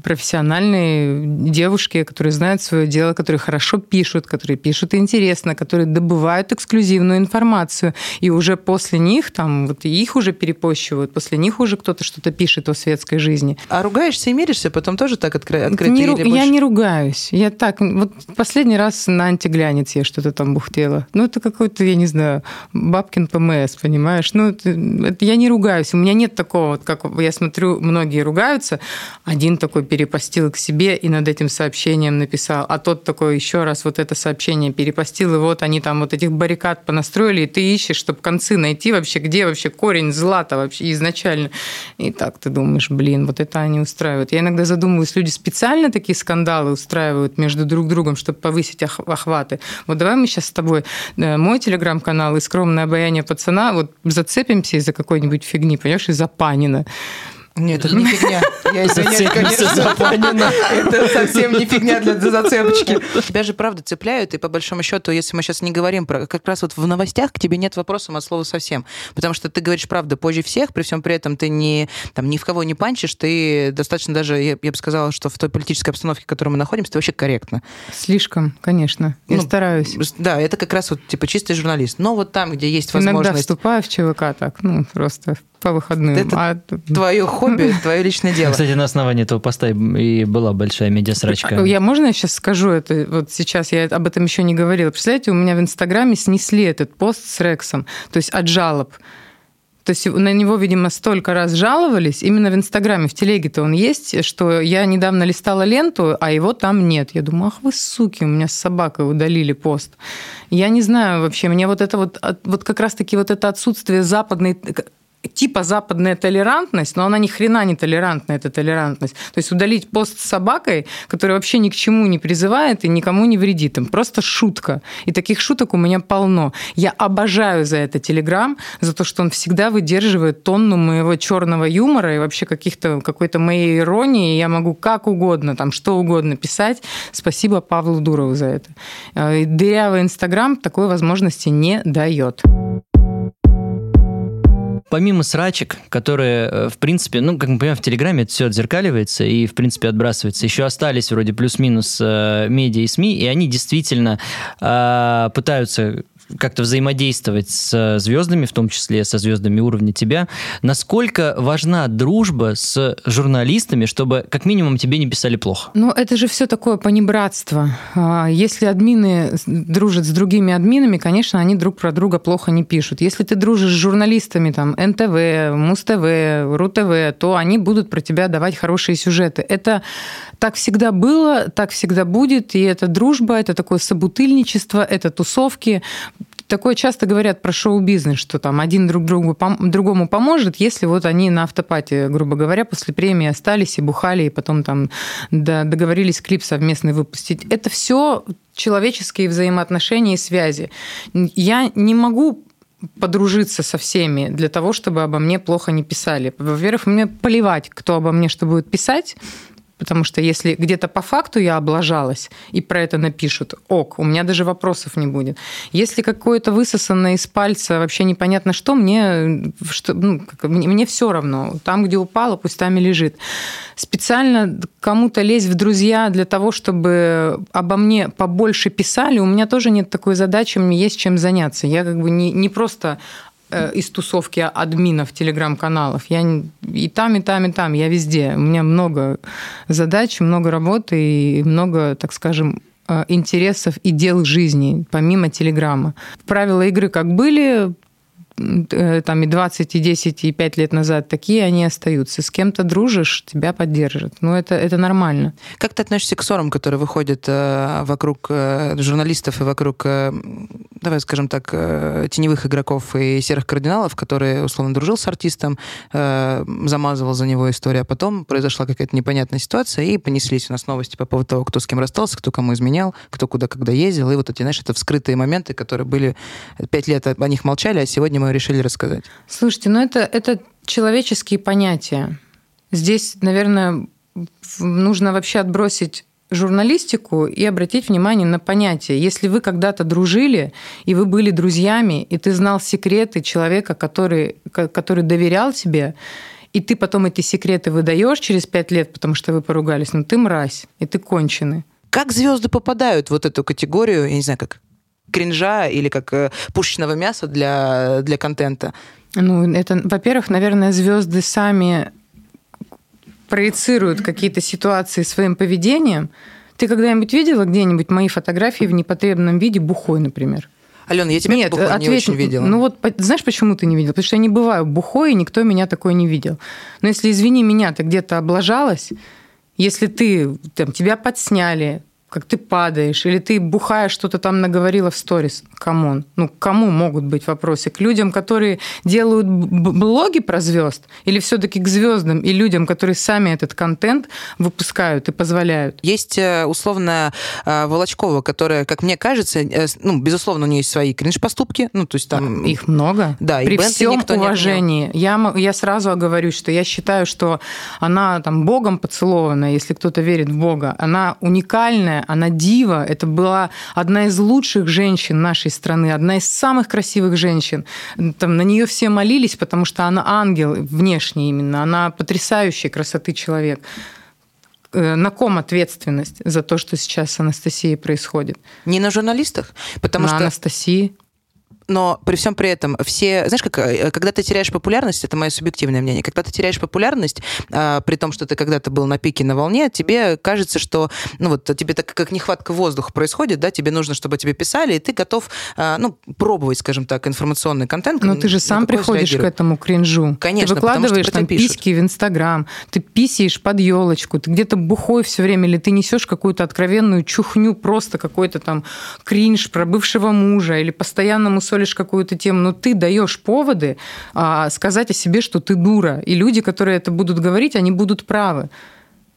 профессиональные девушки, которые знают свое дело, которые хорошо пишут, которые пишут интересно, которые добывают эксклюзивную информацию. И уже после них, там, вот их уже перепощивают, после них уже кто-то что-то пишет о светской жизни. А ругаешься и меришься, потом тоже так откры- открыто? Не, или я не ругаюсь. Я так... Вот последний раз на антиглянец я что-то там бухтела. Ну, это какой-то, я не знаю, бабкин ПМС, понимаешь? Ну, это, это я не ругаюсь. У меня нет такого, вот как я смотрю, многие ругаются. Один такой перепостил к себе и над этим сообщением написал, а тот такой еще раз вот это сообщение перепостил, и вот они там вот этих баррикад понастроили, и ты ищешь, чтобы концы найти вообще, где вообще корень зла-то вообще изначально. И так ты думаешь, блин, вот это они устраивают. Я иногда задумываюсь, люди специально такие скандалы устраивают между друг другом, чтобы повысить охваты. Вот давай мы сейчас с тобой мой телеграм-канал и скромное обаяние пацана вот зацепимся из-за какой-нибудь фигни, понимаешь, из-за Панина. Нет, это не фигня. Я извиняюсь, конечно, за Панина. Это совсем не фигня для зацепочки. Тебя же, правда, цепляют, и по большому счету, если мы сейчас не говорим про... Как раз вот в новостях к тебе нет вопросов от слова совсем. Потому что ты говоришь, правда, позже всех, при всем при этом ты не, там, ни в кого не панчишь, ты достаточно даже, я, я бы сказала, что в той политической обстановке, в которой мы находимся, ты вообще корректно. Слишком, конечно. Я ну, стараюсь. Да, это как раз вот типа чистый журналист. Но вот там, где есть возможность... Иногда вступаю в ЧВК так, ну, просто... по выходным. Это а... твое хобби, твое личное дело. Кстати, на основании этого поста и была большая медиасрачка. Я, можно я сейчас скажу это? Вот сейчас я об этом еще не говорила. Представляете, у меня в Инстаграме снесли этот пост с Рексом, то есть от жалоб. То есть на него, видимо, столько раз жаловались. Именно в Инстаграме, в телеге-то он есть, что я недавно листала ленту, а его там нет. Я думаю, ах вы суки, у меня с собакой удалили пост. Я не знаю вообще, мне вот это вот, вот как раз-таки вот это отсутствие западной... типа западная толерантность, но она ни хрена не толерантная, эта толерантность. То есть удалить пост с собакой, который вообще ни к чему не призывает и никому не вредит им. Просто шутка. И таких шуток у меня полно. Я обожаю за это Телеграм, за то, что он всегда выдерживает тонну моего черного юмора и вообще каких-то, какой-то моей иронии. Я могу как угодно, там, что угодно писать. Спасибо Павлу Дурову за это. И дырявый Инстаграм такой возможности не дает. Помимо срачек, которые, в принципе, ну, как мы понимаем, в Телеграме это все отзеркаливается и, в принципе, отбрасывается, еще остались вроде плюс-минус э, медиа и СМИ, и они действительно э, пытаются как-то взаимодействовать с звездами, в том числе со звездами уровня тебя. Насколько важна дружба с журналистами, чтобы, как минимум, тебе не писали плохо? Ну, это же все такое понебратство. Если админы дружат с другими админами, конечно, они друг про друга плохо не пишут. Если ты дружишь с журналистами, там, эн тэ вэ, Муз-ТВ, РУ-ТВ, то они будут про тебя давать хорошие сюжеты. Это так всегда было, так всегда будет, и это дружба, это такое собутыльничество, это тусовки. Такое часто говорят про шоу-бизнес, что там один друг другу, другому поможет, если вот они на автопате, грубо говоря, после премии остались и бухали, и потом там договорились клип совместный выпустить. Это все человеческие взаимоотношения и связи. Я не могу подружиться со всеми для того, чтобы обо мне плохо не писали. Во-первых, мне плевать, кто обо мне что будет писать, потому что если где-то по факту я облажалась, и про это напишут, ок, у меня даже вопросов не будет. Если какое-то высосанное из пальца, вообще непонятно что, мне, что, ну, мне, мне все равно. Там, где упало, пусть там и лежит. Специально кому-то лезть в друзья для того, чтобы обо мне побольше писали, у меня тоже нет такой задачи, мне есть чем заняться. Я как бы не, не просто... из тусовки админов телеграм-каналов. Я и там, и там, и там. Я везде. У меня много задач, много работы и много, так скажем, интересов и дел жизни, помимо телеграма. Правила игры как были, там и двадцать, и десять, и пять лет назад, такие они остаются. С кем-то дружишь, тебя поддержат. Ну, это, это нормально. Как ты относишься к ссорам, которые выходят вокруг журналистов и вокруг, давай скажем так, теневых игроков и серых кардиналов, которые, условно, дружил с артистом, замазывал за него историю, а потом произошла какая-то непонятная ситуация, и понеслись у нас новости по поводу того, кто с кем расстался, кто кому изменял, кто куда когда ездил, и вот эти, знаешь, это вскрытые моменты, которые были пять лет, о них молчали, а сегодня мы решили рассказать. Слушайте, ну это, это человеческие понятия. Здесь, наверное, нужно вообще отбросить журналистику и обратить внимание на понятия. Если вы когда-то дружили, и вы были друзьями, и ты знал секреты человека, который, который доверял тебе, и ты потом эти секреты выдаешь через пять лет, потому что вы поругались, но ты мразь, и ты конченый. Как звезды попадают в вот эту категорию, я не знаю, как кринжа или как пушечного мяса для, для контента? Ну, это, во-первых, наверное, звезды сами проецируют какие-то ситуации своим поведением. Ты когда-нибудь видела где-нибудь мои фотографии в непотребном виде бухой, например? Алена, я тебя бухой ответ... не очень видела. Ну вот, знаешь, почему ты не видела? Потому что я не бываю бухой, и никто меня такой не видел. Но если, извини меня, ты где-то облажалась, если ты, там, тебя подсняли, как ты падаешь, или ты бухая что-то там наговорила в сторис, камон. Ну, к кому могут быть вопросы? К людям, которые делают блоги про звезд, или все-таки к звездам и людям, которые сами этот контент выпускают и позволяют? Есть условно Волочкова, которая, как мне кажется, ну, безусловно, у нее есть свои кринж-поступки. Ну, то есть там... Их много. Да, и при всем уважении. Я, я сразу оговорюсь, что я считаю, что она там Богом поцелованная, если кто-то верит в Бога. Она уникальная, она дива, это была одна из лучших женщин нашей страны, одна из самых красивых женщин. Там, на нее все молились, потому что она ангел, внешне именно, она потрясающей красоты человек. На ком ответственность за то, что сейчас с Анастасией происходит? Не на журналистах, потому что... На Анастасии. Но при всем при этом все... Знаешь, как, когда ты теряешь популярность, это мое субъективное мнение, когда ты теряешь популярность, а, при том, что ты когда-то был на пике, на волне, тебе кажется, что ну, вот, тебе так как нехватка воздуха происходит, да, тебе нужно, чтобы тебе писали, и ты готов а, ну, пробовать, скажем так, информационный контент. Но ты же сам приходишь к этому кринжу. Конечно, ты выкладываешь там письки в Инстаграм, ты писаешь под елочку, ты где-то бухой все время, или ты несешь какую-то откровенную чухню, просто какой-то там кринж про бывшего мужа, или постоянному существу лишь какую-то тему, но ты даешь поводы а, сказать о себе, что ты дура. И люди, которые это будут говорить, они будут правы.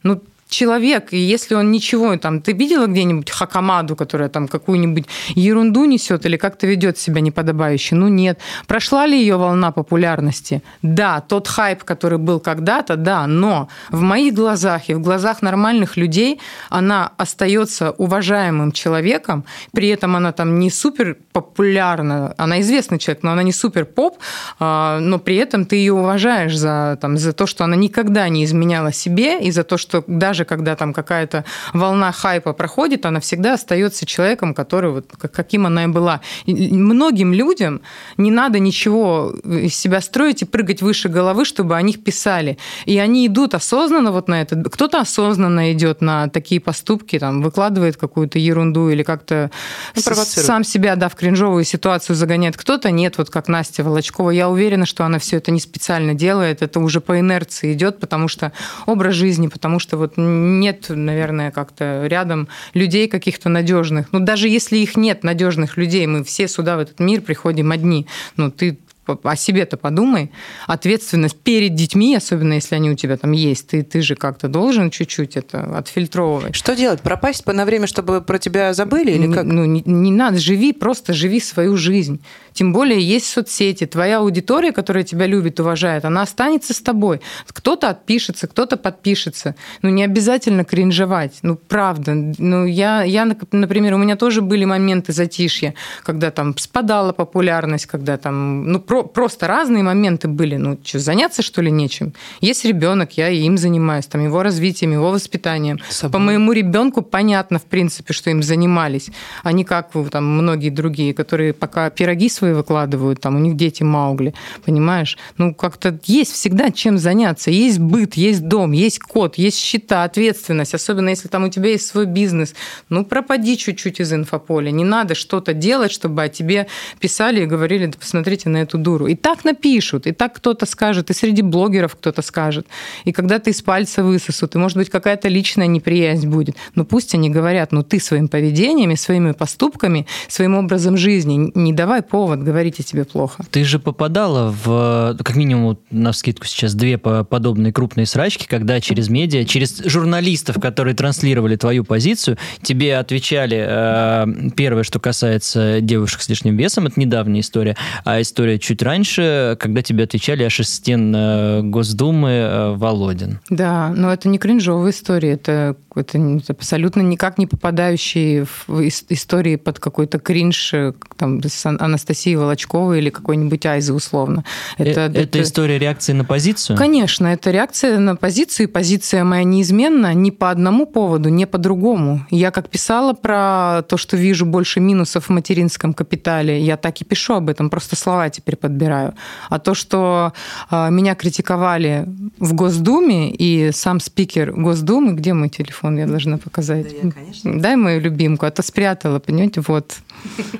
Ну, человек, если он ничего... Там, ты видела где-нибудь Хакамаду, которая там какую-нибудь ерунду несет или как-то ведет себя неподобающе? Ну, нет. Прошла ли ее волна популярности? Да, тот хайп, который был когда-то, да, но в моих глазах и в глазах нормальных людей она остается уважаемым человеком, при этом она там не супер популярна, она известный человек, но она не супер поп, но при этом ты ее уважаешь за, там, за то, что она никогда не изменяла себе, и за то, что даже Даже когда там какая-то волна хайпа проходит, она всегда остается человеком, который вот каким она и была. И многим людям не надо ничего из себя строить и прыгать выше головы, чтобы о них писали. И они идут осознанно вот на это. Кто-то осознанно идет на такие поступки, там, выкладывает какую-то ерунду или как-то сам себя, да, в кринжовую ситуацию загоняет. Кто-то нет, вот как Настя Волочкова. Я уверена, что она все это не специально делает. Это уже по инерции идет, потому что образ жизни, потому что вот нет, наверное, как-то рядом людей каких-то надежных. Ну, даже если их нет, надежных людей, мы все сюда, в этот мир, приходим одни. Ну, ты о себе-то подумай. Ответственность перед детьми, особенно если они у тебя там есть, ты, ты же как-то должен чуть-чуть это отфильтровывать. Что делать? Пропасть на время, чтобы про тебя забыли? Или как? Ну, не, не надо. Живи, просто живи свою жизнь. Тем более есть соцсети. Твоя аудитория, которая тебя любит, уважает, она останется с тобой. Кто-то отпишется, кто-то подпишется. Ну, не обязательно кринжевать. Ну, правда. Ну, я, я, например, у меня тоже были моменты затишья, когда там спадала популярность, когда там... Ну, про, просто разные моменты были. Ну, что, заняться, что ли, нечем? Есть ребенок, я им занимаюсь, там, его развитием, его воспитанием. Собой. По моему ребенку понятно, в принципе, что им занимались. А не как там многие другие, которые пока пироги свои выкладывают, там у них дети Маугли, понимаешь? Ну, как-то есть всегда чем заняться. Есть быт, есть дом, есть кот, есть счета, ответственность, особенно если там у тебя есть свой бизнес. Ну, пропади чуть-чуть из инфополя. Не надо что-то делать, чтобы о тебе писали и говорили, да посмотрите на эту дуру. И так напишут, и так кто-то скажет, и среди блогеров кто-то скажет. И когда ты из пальца высосут, и, может быть, какая-то личная неприязнь будет. Но пусть они говорят, ну, ты своим поведением, своими поступками, своим образом жизни не давай повод говорить о тебе плохо. Ты же попадала в, как минимум, навскидку сейчас, две подобные крупные срачки, когда через медиа, через журналистов, которые транслировали твою позицию, тебе отвечали, первое, что касается девушек с лишним весом, это недавняя история, а история чуть чуть раньше, когда тебе отвечали аж из стен Госдумы Володин. Да, но это не кринжовая история, это, это абсолютно никак не попадающие в истории под какой-то кринж там, с Анастасией Волочковой или какой-нибудь Айзы условно. Это, это, это история реакции на позицию? Конечно, это реакция на позицию, и позиция моя неизменна ни по одному поводу, ни по другому. Я как писала про то, что вижу больше минусов в материнском капитале, я так и пишу об этом, просто слова теперь подбираю. А то, что э, меня критиковали в Госдуме, и сам спикер Госдумы, где мой телефон, я должна показать? Да я, конечно. Дай мою любимку, а то спрятала, понимаете, вот.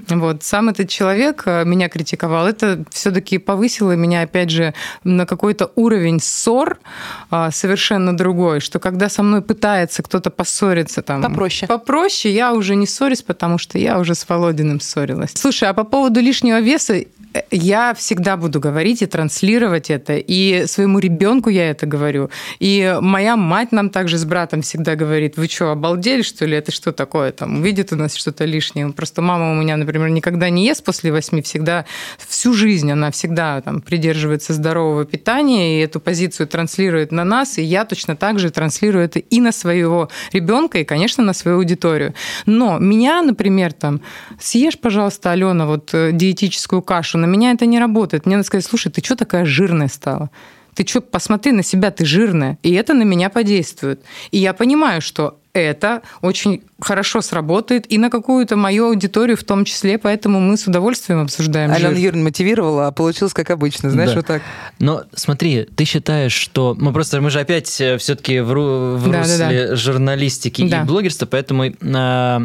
Вот. Сам этот человек меня критиковал. Это все-таки повысило меня, опять же, на какой-то уровень ссор а, совершенно другой, что когда со мной пытается кто-то поссориться... Там, попроще. Попроще, я уже не ссорюсь, потому что я уже с Володиным ссорилась. Слушай, а по поводу лишнего веса я всегда буду говорить и транслировать это, и своему ребенку я это говорю. И моя мать нам также с братом всегда говорит: вы что, обалдели, что ли? Это что такое? Там увидит у нас что-то лишнее. Просто мама у меня, например, никогда не ест после восьми, всегда, всю жизнь она всегда там придерживается здорового питания, и эту позицию транслирует на нас, и я точно так же транслирую это и на своего ребенка, и, конечно, на свою аудиторию. Но меня, например, там, съешь, пожалуйста, Алена, вот диетическую кашу, на меня это не работает. Мне надо сказать: слушай, ты что такая жирная стала? Ты что, посмотри на себя, ты жирная. И это на меня подействует. И я понимаю, что это очень хорошо сработает и на какую-то мою аудиторию в том числе, поэтому мы с удовольствием обсуждаем. Алена Юрьевна мотивировала, а получилось как обычно, знаешь, да. Вот так. Но смотри, ты считаешь, что... Мы просто, мы же опять все-таки в, ру... в да, русле да, да. журналистики да. и блогерства, поэтому... Э-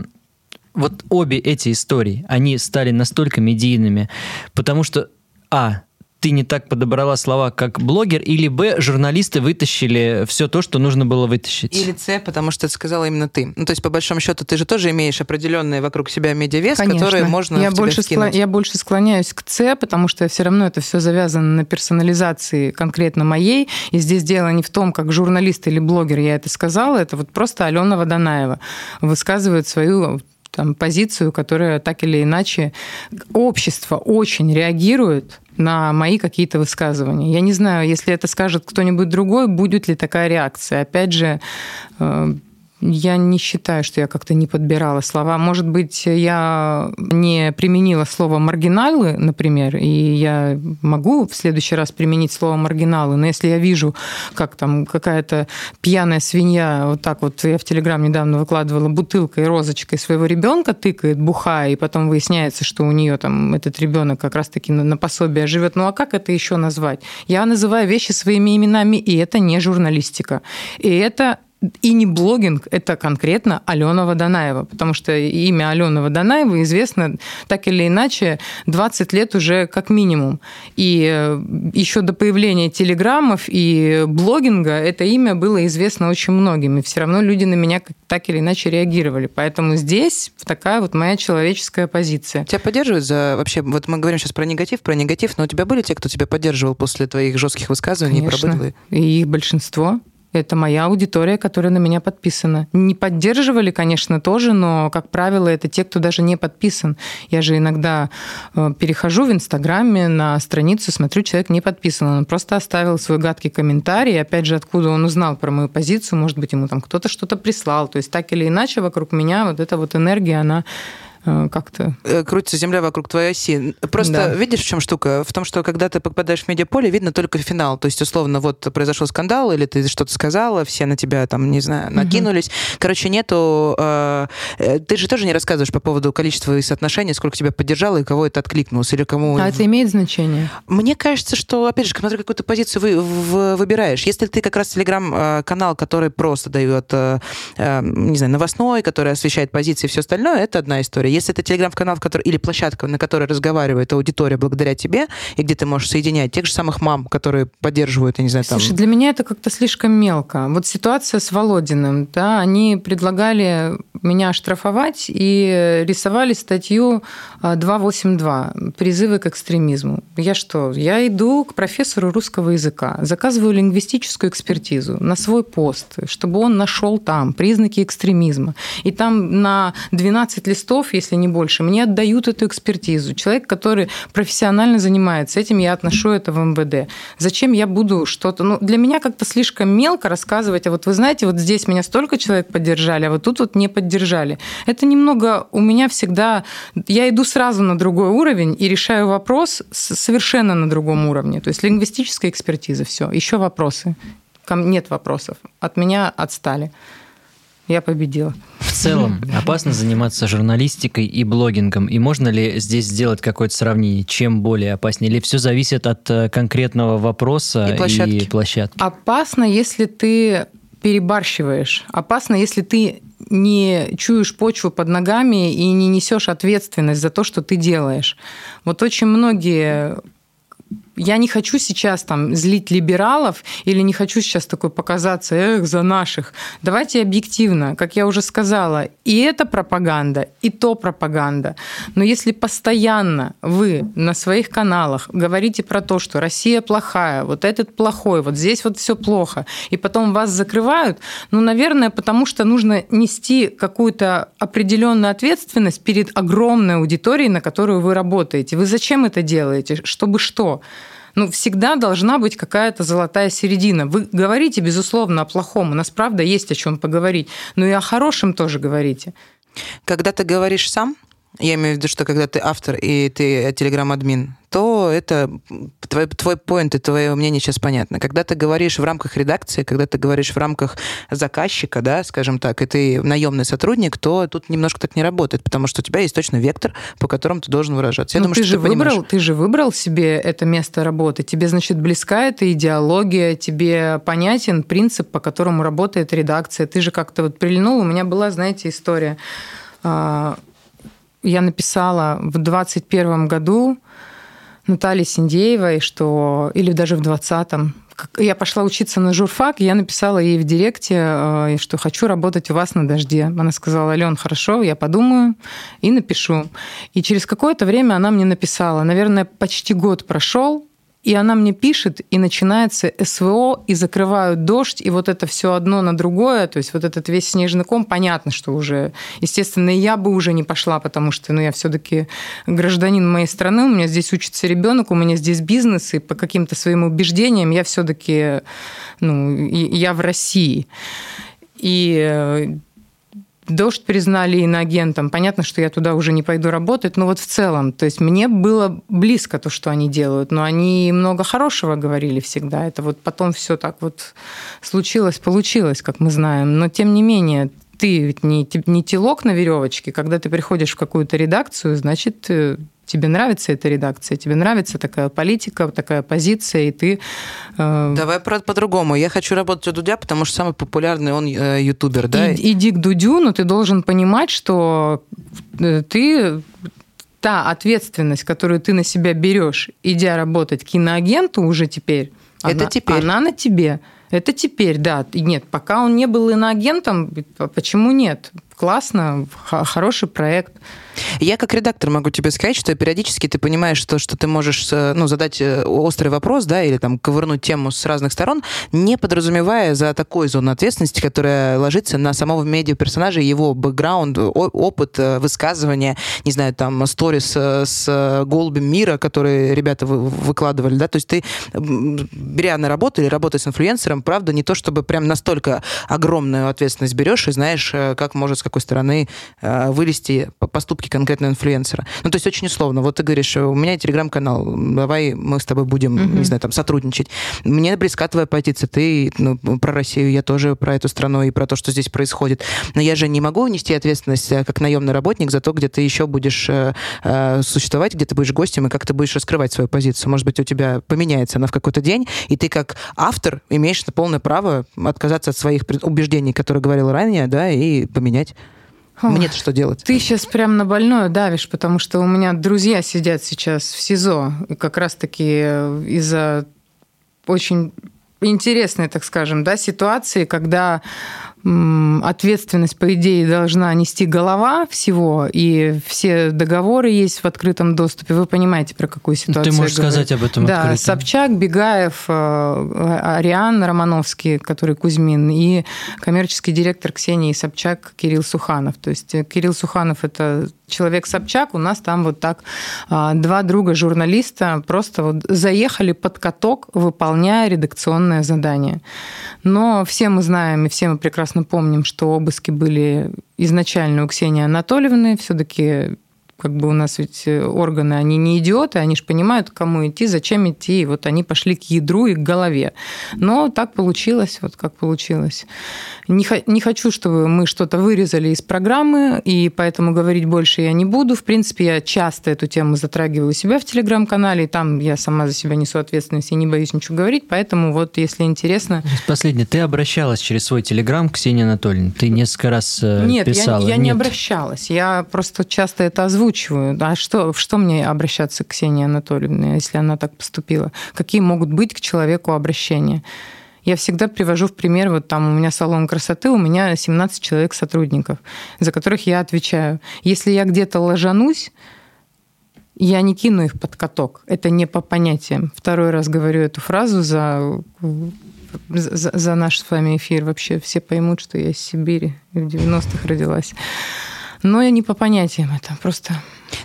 Вот обе эти истории, они стали настолько медийными, потому что, а, ты не так подобрала слова, как блогер, или, б, журналисты вытащили все то, что нужно было вытащить. Или, с, потому что это сказала именно ты. Ну, то есть, по большому счету, ты же тоже имеешь определенный вокруг себя медиавес, который можно я в больше тебя скинуть. Скло... Я больше склоняюсь к С, потому что все равно это все завязано на персонализации конкретно моей, и здесь дело не в том, как журналист или блогер я это сказала, это вот просто Алена Водонаева высказывает свою... Там, позицию, которая так или иначе... Общество очень реагирует на мои какие-то высказывания. Я не знаю, если это скажет кто-нибудь другой, будет ли такая реакция. Опять же, я не считаю, что я как-то не подбирала слова. Может быть, я не применила слово «маргиналы», например, и я могу в следующий раз применить слово «маргиналы», но если я вижу, как там какая-то пьяная свинья, вот так вот, я в Телеграм недавно выкладывала, бутылкой, розочкой своего ребенка тыкает, бухая, и потом выясняется, что у нее там этот ребенок как раз-таки на пособие живет. Ну а как это еще назвать? Я называю вещи своими именами, и это не журналистика. И это... И не блогинг, это конкретно Алена Водонаева, потому что имя Алены Водонаевой известно так или иначе двадцать лет уже как минимум. И еще до появления телеграммов и блогинга это имя было известно очень многим, и все равно люди на меня так или иначе реагировали. Поэтому здесь такая вот моя человеческая позиция. Тебя поддерживают за вообще, вот мы говорим сейчас про негатив, про негатив, но у тебя были те, кто тебя поддерживал после твоих жестких высказываний? Конечно, и их большинство. Это моя аудитория, которая на меня подписана. Не поддерживали, конечно, тоже, но, как правило, это те, кто даже не подписан. Я же иногда перехожу в Инстаграме на страницу, смотрю, человек не подписан. Он просто оставил свой гадкий комментарий. И опять же, откуда он узнал про мою позицию, может быть, ему там кто-то что-то прислал. То есть так или иначе вокруг меня вот эта вот энергия, она... как-то... Крутится земля вокруг твоей оси. Просто да. Видишь, в чем штука? В том, что когда ты попадаешь в медиаполе, видно только финал. То есть, условно, вот произошел скандал, или ты что-то сказала, все на тебя, там, не знаю, накинулись. Угу. Короче, нету... Э, ты же тоже не рассказываешь по поводу количества и соотношения, сколько тебя поддержало, и кого это откликнулось, или кому... А это имеет значение? Мне кажется, что, опять же, смотри, какую-то позицию вы, в, выбираешь. Если ты как раз телеграм-канал, который просто дает, э, э, не знаю, новостной, который освещает позиции и все остальное, это одна история. Если это телеграм-канал, в который, или площадка, на которой разговаривает аудитория благодаря тебе, и где ты можешь соединять тех же самых мам, которые поддерживают, я не знаю, там... Слушай, для меня это как-то слишком мелко. Вот ситуация с Володиным, да, они предлагали меня оштрафовать и рисовали статью два восемь два «Призывы к экстремизму». Я что? Я иду к профессору русского языка, заказываю лингвистическую экспертизу на свой пост, чтобы он нашел там признаки экстремизма. И там на двенадцать листов, если не больше. Мне отдают эту экспертизу. Человек, который профессионально занимается этим, я отношу это в эм вэ дэ. Зачем я буду что-то... Ну, для меня как-то слишком мелко рассказывать, а вот вы знаете, вот здесь меня столько человек поддержали, а вот тут вот не поддержали. Это немного у меня всегда... Я иду сразу на другой уровень и решаю вопрос совершенно на другом уровне. То есть лингвистическая экспертиза, все. Еще вопросы. Нет вопросов. От меня отстали. Я победила. В целом, опасно заниматься журналистикой и блогингом? И можно ли здесь сделать какое-то сравнение? Чем более опаснее? Или все зависит от конкретного вопроса и площадки? И площадки? Опасно, если ты перебарщиваешь. Опасно, если ты не чуешь почву под ногами и не несешь ответственность за то, что ты делаешь. Вот очень многие... Я не хочу сейчас там злить либералов или не хочу сейчас такой показаться, эх, за наших. Давайте объективно, как я уже сказала, и это пропаганда, и то пропаганда. Но если постоянно вы на своих каналах говорите про то, что Россия плохая, вот этот плохой, вот здесь вот все плохо, и потом вас закрывают, ну, наверное, потому что нужно нести какую-то определенную ответственность перед огромной аудиторией, на которую вы работаете. Вы зачем это делаете? Чтобы что? Ну, всегда должна быть какая-то золотая середина. Вы говорите, безусловно, о плохом. У нас, правда, есть о чем поговорить. Но и о хорошем тоже говорите. Когда ты говоришь сам, я имею в виду, что когда ты автор и ты телеграм-админ, то это твой, твой поинт и твое мнение сейчас понятно. Когда ты говоришь в рамках редакции, когда ты говоришь в рамках заказчика, да, скажем так, и ты наемный сотрудник, то тут немножко так не работает, потому что у тебя есть точно вектор, по которому ты должен выражаться. Я думаю, ты, что же ты, выбрал, ты же выбрал себе это место работы. Тебе, значит, близка эта идеология, тебе понятен принцип, по которому работает редакция. Ты же как-то вот прильнул. У меня была, знаете, история... Я написала в двадцать первом году Наталье Синдеевой, что... или даже в двадцатом. Я пошла учиться на журфак, я написала ей в директе, что хочу работать у вас на «Дожде». Она сказала: «Алён, хорошо, я подумаю и напишу». И через какое-то время она мне написала. Наверное, почти год прошел, и она мне пишет, и начинается эс вэ о, и закрывают «Дождь», и вот это все одно на другое, то есть вот этот весь снежный ком, понятно, что уже, естественно, и я бы уже не пошла, потому что, ну, я все-таки гражданин моей страны, у меня здесь учится ребенок, у меня здесь бизнес, и по каким-то своим убеждениям я все-таки, ну, я в России. И «Дождь» признали иноагентом. Понятно, что я туда уже не пойду работать, но вот в целом, то есть мне было близко то, что они делают, но они много хорошего говорили всегда. Это вот потом все так вот случилось, получилось, как мы знаем. Но тем не менее, ты ведь не, не телок на веревочке. Когда ты приходишь в какую-то редакцию, значит, тебе нравится эта редакция, тебе нравится такая политика, такая позиция, и ты... Э... Давай по-другому. Я хочу работать у Дудя, потому что самый популярный он э, ютубер, да? И, иди к Дудю, но ты должен понимать, что ты... Та ответственность, которую ты на себя берешь, идя работать к киноагенту уже теперь, это она, теперь. Она на тебе. Это теперь, да. Нет, пока он не был иноагентом, почему нет? Классно, хороший проект. Я как редактор могу тебе сказать, что периодически ты понимаешь, что, что ты можешь, ну, задать острый вопрос, да, или там ковырнуть тему с разных сторон, не подразумевая за такую зону ответственности, которая ложится на самого медиаперсонажа, его бэкграунд, опыт, высказывания, не знаю, там, сторис с голубем мира, которые ребята выкладывали, да, то есть ты, беря на работу или работая с инфлюенсером, правда, не то чтобы прям настолько огромную ответственность берешь и знаешь, как может с какой стороны вылезти поступки конкретного инфлюенсера. Ну, то есть очень условно. Вот ты говоришь, у меня телеграм-канал, давай мы с тобой будем, mm-hmm. не знаю, там, сотрудничать. Мне близка твоя позиция. Ты, ну, про Россию, я тоже про эту страну и про то, что здесь происходит. Но я же не могу нести ответственность как наемный работник за то, где ты еще будешь э, существовать, где ты будешь гостем и как ты будешь раскрывать свою позицию. Может быть, у тебя поменяется она в какой-то день, и ты как автор имеешь полное право отказаться от своих убеждений, которые говорил ранее, да, и поменять. Мне-то что делать? Ты сейчас прям на больное давишь, потому что у меня друзья сидят сейчас в СИЗО, и как раз-таки из-за очень интересной, так скажем, да, ситуации, когда ответственность, по идее, должна нести голова всего, и все договоры есть в открытом доступе. Вы понимаете, про какую ситуацию. Ты можешь сказать об этом открыто. Да, Собчак, Бегаев, Ариан Романовский, который Кузьмин, и коммерческий директор Ксении Собчак Кирилл Суханов. То есть Кирилл Суханов – это человек Собчак, у нас там вот так два друга-журналиста просто вот заехали под каток, выполняя редакционное задание. Но все мы знаем и все мы прекрасно помним, что обыски были изначально у Ксении Анатольевны, все-таки как бы у нас ведь органы, они не идиоты, они же понимают, к кому идти, зачем идти, и вот они пошли к ядру и к голове. Но так получилось, вот как получилось. Не, х- не хочу, чтобы мы что-то вырезали из программы, и поэтому говорить больше я не буду. В принципе, я часто эту тему затрагиваю у себя в Телеграм-канале, и там я сама за себя несу ответственность и не боюсь ничего говорить, поэтому вот, если интересно... Последнее, ты обращалась через свой Телеграм к Ксении Анатольевне, ты несколько раз писала. Нет, я, я Нет. не обращалась, я просто часто это озвучиваю. А что, что мне обращаться к Ксении Анатольевне, если она так поступила? Какие могут быть к человеку обращения? Я всегда привожу в пример, вот там у меня салон красоты, у меня семнадцать человек сотрудников, за которых я отвечаю. Если я где-то ложанусь, я не кину их под каток. Это не по понятиям. Второй раз говорю эту фразу за... За, за наш с вами эфир. Вообще все поймут, что я из Сибири, в девяностых родилась. Но я не по понятиям это, просто...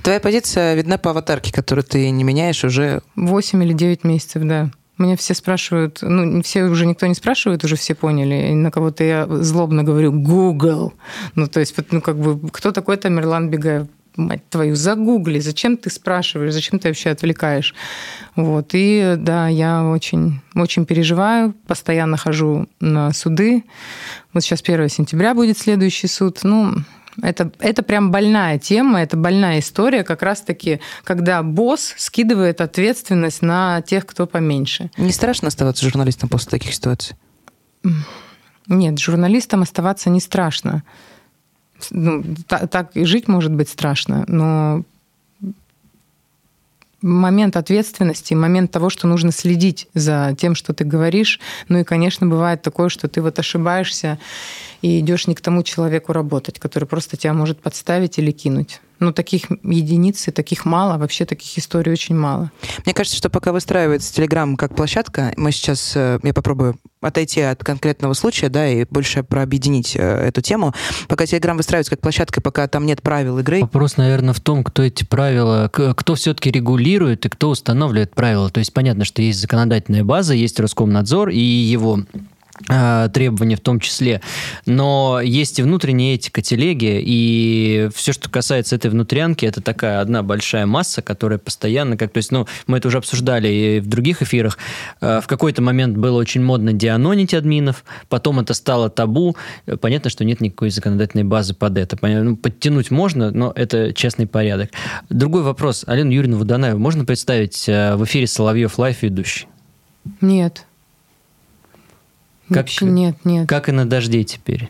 Твоя позиция видна по аватарке, которую ты не меняешь уже... восемь или девять месяцев, да. Меня все спрашивают... Ну, все уже никто не спрашивает, уже все поняли. И на кого-то я злобно говорю «Google». Ну, то есть, ну, как бы, кто такой Тамерлан Бегаев? Мать твою, загугли. Зачем ты спрашиваешь? Зачем ты вообще отвлекаешь? Вот. И да, я очень, очень переживаю. Постоянно хожу на суды. Вот сейчас первого сентября будет следующий суд. Ну... Это, это прям больная тема, это больная история, как раз-таки, когда босс скидывает ответственность на тех, кто поменьше. Не страшно оставаться журналистом после таких ситуаций? Нет, журналистом оставаться не страшно. Ну, так, так и жить, может быть, страшно, но... Момент ответственности, момент того, что нужно следить за тем, что ты говоришь. Ну и, конечно, бывает такое, что ты вот ошибаешься и идешь не к тому человеку работать, который просто тебя может подставить или кинуть. Ну, таких единиц и таких мало, вообще таких историй очень мало. Мне кажется, что пока выстраивается Телеграм как площадка, мы сейчас, я попробую отойти от конкретного случая, да, и больше прообъединить эту тему. Пока Телеграм выстраивается как площадка, пока там нет правил игры. Вопрос, наверное, в том, кто эти правила, кто все-таки регулирует и кто устанавливает правила. То есть понятно, что есть законодательная база, есть Роскомнадзор и его... требования в том числе. Но есть и внутренняя этика телеги, и все, что касается этой внутрянки, это такая одна большая масса, которая постоянно, как, то есть, ну, мы это уже обсуждали и в других эфирах, в какой-то момент было очень модно деанонить админов, потом это стало табу, понятно, что нет никакой законодательной базы под это. Понятно, подтянуть можно, но это честный порядок. Другой вопрос. Алену Юрьевну Водонаеву можно представить в эфире «Соловьев Лайф» ведущей? Нет. Как, вообще нет, нет. Как и на «Дожде» теперь?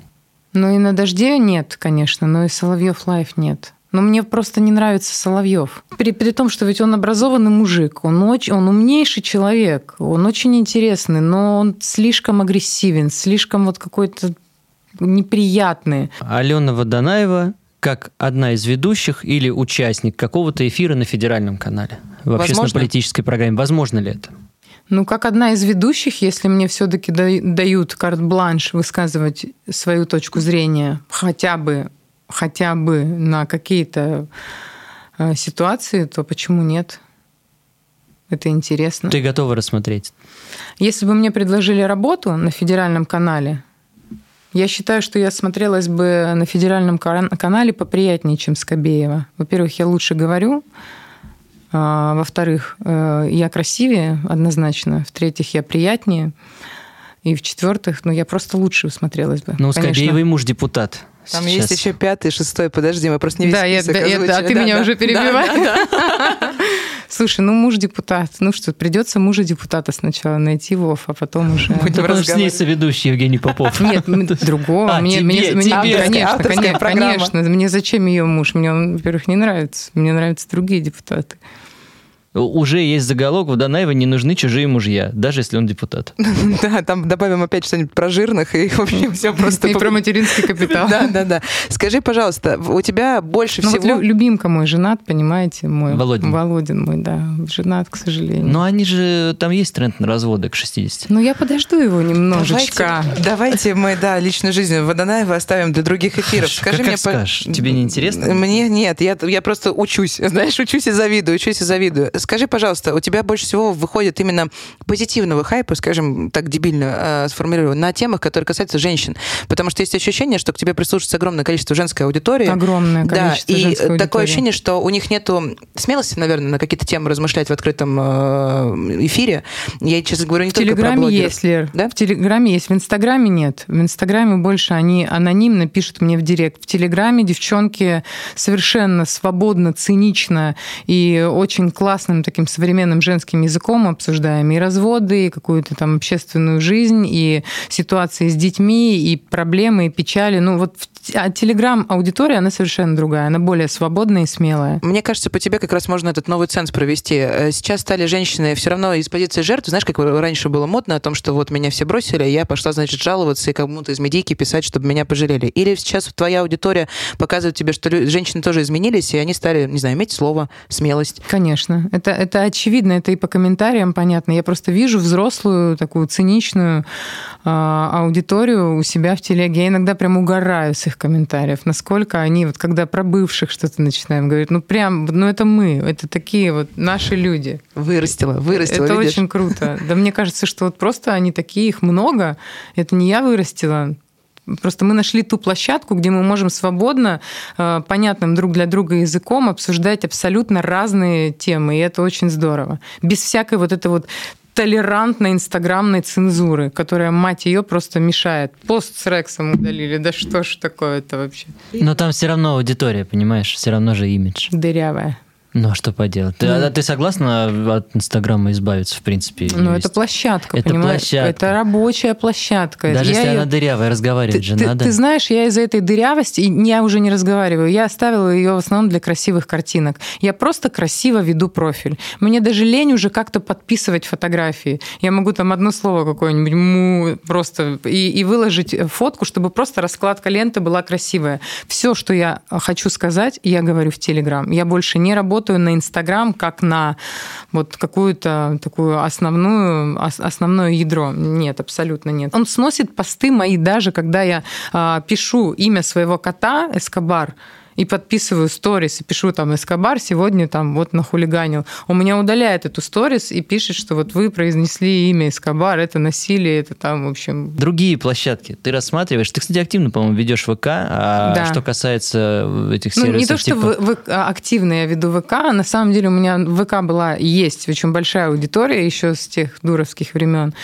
Ну и на «Дожде» нет, конечно, но и «Соловьев Лайф» нет. Но мне просто не нравится Соловьев. При, при том, что ведь он образованный мужик, он, очень, он умнейший человек, он очень интересный, но он слишком агрессивен, слишком вот какой-то неприятный. Алена Водонаева как одна из ведущих или участник какого-то эфира на федеральном канале в общественно-политической программе. Возможно ли это? Ну, как одна из ведущих, если мне все-таки дают карт-бланш высказывать свою точку зрения хотя бы, хотя бы на какие-то ситуации, то почему нет? Это интересно. Ты готова рассмотреть? Если бы мне предложили работу на федеральном канале, я считаю, что я смотрелась бы на федеральном канале поприятнее, чем Скобеева. Во-первых, я лучше говорю. Во-вторых, я красивее однозначно. В-третьих, я приятнее. И в-четвертых, ну, я просто лучше смотрелась бы. Ну, Скобеевый муж депутат. Там сейчас есть еще пятый, шестой. Подожди, мы просто не весь да, список я, озвучили. Да, а ты да, меня да, уже перебиваешь. Да, да, да. Слушай, ну муж депутат. Ну что, придется мужа депутата сначала найти, Вов, а потом уже... Потому что с ней соведущий Евгений Попов. Нет, другого. А, мне, тебе, мне, тебе. Конечно, авторская конечно, программа. Конечно. Мне зачем ее муж? Мне он, во-первых, не нравится. Мне нравятся другие депутаты. уже есть заголовок: в Данаева не нужны чужие мужья, даже если он депутат. Да, там добавим опять что-нибудь про жирных, и вообще все просто... И про материнский капитал. Да, да, да. Скажи, пожалуйста, у тебя больше всего... Любимка мой женат, понимаете, мой... Володин. Володин мой, да, женат, к сожалению. Но они же... Там есть тренд на разводы к шестидесяти. Ну, я подожду его немножечко. Давайте мы, да, личную жизнь Водонаева оставим для других эфиров. Скажи мне... Как скажешь? Тебе не интересно? Мне нет, я просто учусь, знаешь, учусь и завидую, учусь и завидую. Скажи, пожалуйста, у тебя больше всего выходит именно позитивного хайпа, скажем так дебильно э, сформулирую, на темах, которые касаются женщин. Потому что есть ощущение, что к тебе прислушивается огромное количество женской аудитории. Огромное количество да, женской аудитории. И такое ощущение, что у них нету смелости, наверное, на какие-то темы размышлять в открытом э, эфире. Я, честно говорю, не в только Телеграме про блогеров. Есть, Лер, да? В Телеграме есть, в Инстаграме нет. В Инстаграме больше они анонимно пишут мне в директ. В Телеграме девчонки совершенно свободно, цинично и очень классно таким современным женским языком обсуждаем и разводы, и какую-то там общественную жизнь, и ситуации с детьми, и проблемы, и печали. Ну вот Телеграм-аудитория, она совершенно другая, она более свободная и смелая. Мне кажется, по тебе как раз можно этот новый ценз провести. Сейчас стали женщины все равно из позиции жертв, знаешь, как раньше было модно о том, что вот меня все бросили, я пошла, значит, жаловаться и кому-то из медийки писать, чтобы меня пожалели. Или сейчас твоя аудитория показывает тебе, что женщины тоже изменились, и они стали, не знаю, иметь слово, смелость. Конечно, это Это, это очевидно, это и по комментариям понятно. Я просто вижу взрослую, такую циничную э, аудиторию у себя в телеге. Я иногда прям угораю с их комментариев, насколько они, вот когда про бывших что-то начинаем говорить, ну прям, ну это мы, это такие вот наши люди. Вырастила, вырастила, это видишь? Очень круто. Да мне кажется, что вот просто они такие, их много. Это не я вырастила. Просто мы нашли ту площадку, где мы можем свободно, понятным друг для друга языком обсуждать абсолютно разные темы, и это очень здорово. Без всякой вот этой вот толерантной инстаграмной цензуры, которая, мать ее, просто мешает. Пост с Рексом удалили, да что ж такое-то вообще. Но там все равно аудитория, понимаешь, все равно же имидж. Дырявая. Ну, а что поделать? Ты, ну, ты согласна от Инстаграма избавиться, в принципе? Ну, это площадка, это понимаешь? Площадка. Это рабочая площадка. Даже я если ее... она дырявая, разговаривать ты, же ты, надо. Ты знаешь, я из-за этой дырявости, я уже не разговариваю, я оставила ее в основном для красивых картинок. Я просто красиво веду профиль. Мне даже лень уже как-то подписывать фотографии. Я могу там одно слово какое-нибудь му, просто и, и выложить фотку, чтобы просто раскладка ленты была красивая. Все, что я хочу сказать, я говорю в Телеграм. Я больше не работаю на Инстаграм как на вот какую-то такую основную, основное ядро. Нет, абсолютно нет. Он сносит посты мои даже, когда я э, пишу имя своего кота Эскобар, и подписываю сторис, и пишу там «Эскобар сегодня там вот нахулиганил». Он меня удаляет эту сторис и пишет, что вот вы произнесли имя Эскобар, это насилие, это там, в общем... Другие площадки ты рассматриваешь. Ты, кстати, активно, по-моему, ведешь ВК, а да. Что касается этих сервисов... Ну, не то, типа... что в, в, активно я веду ВК, на самом деле у меня ВК была, есть очень большая аудитория еще с тех дуровских времен.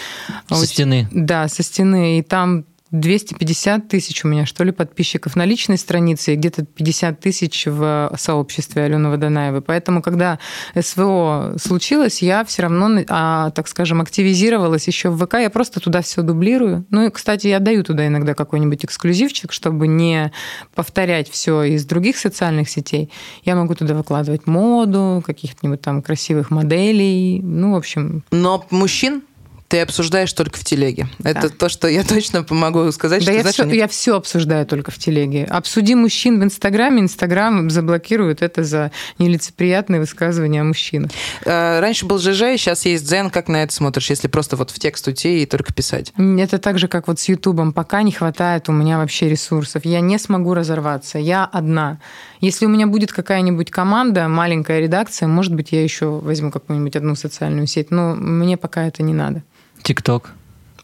Со очень... стены. Да, со стены, и там... двести пятьдесят тысяч у меня, что ли, подписчиков на личной странице и где-то пятьдесят тысяч в сообществе Алены Водонаевой. Поэтому, когда СВО случилось, я все равно, а, так скажем, активизировалась еще в ВК. Я просто туда все дублирую. Ну и, кстати, я даю туда иногда какой-нибудь эксклюзивчик, чтобы не повторять все из других социальных сетей. Я могу туда выкладывать моду, каких-нибудь там красивых моделей. Ну, в общем... Но мужчин ты обсуждаешь только в телеге. Да. Это то, что я точно помогу сказать. Да, что, я, знаешь, все, они... я все обсуждаю только в телеге. Обсуди мужчин в Инстаграме, Инстаграм заблокирует это за нелицеприятные высказывания о мужчинах. Раньше был ЖЖ, сейчас есть Дзен. Как на это смотришь, если просто вот в текст уйти и только писать? Это так же, как вот с Ютубом. Пока не хватает у меня вообще ресурсов. Я не смогу разорваться. Я одна. Если у меня будет какая-нибудь команда, маленькая редакция, может быть, я еще возьму какую-нибудь одну социальную сеть. Но мне пока это не надо. ТикТок.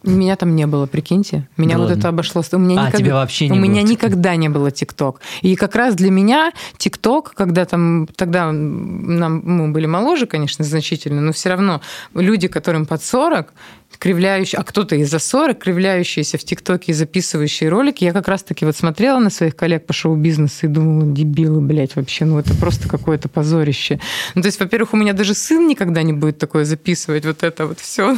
Меня там не было, прикиньте. Меня да вот ладно. Это обошло. У меня а, никогда... тебя вообще не У было меня TikTok. Никогда не было ТикТок. И как раз для меня ТикТок, когда там... Тогда нам, мы были моложе, конечно, значительно, но все равно люди, которым под сорок... кривляющий, а кто-то и за сорок, кривляющиеся в ТикТоке и записывающие ролики. Я как раз-таки вот смотрела на своих коллег по шоу-бизнесу и думала, дебилы, блядь, вообще, ну это просто какое-то позорище. Ну, то есть, во-первых, у меня даже сын никогда не будет такое записывать, вот это вот все.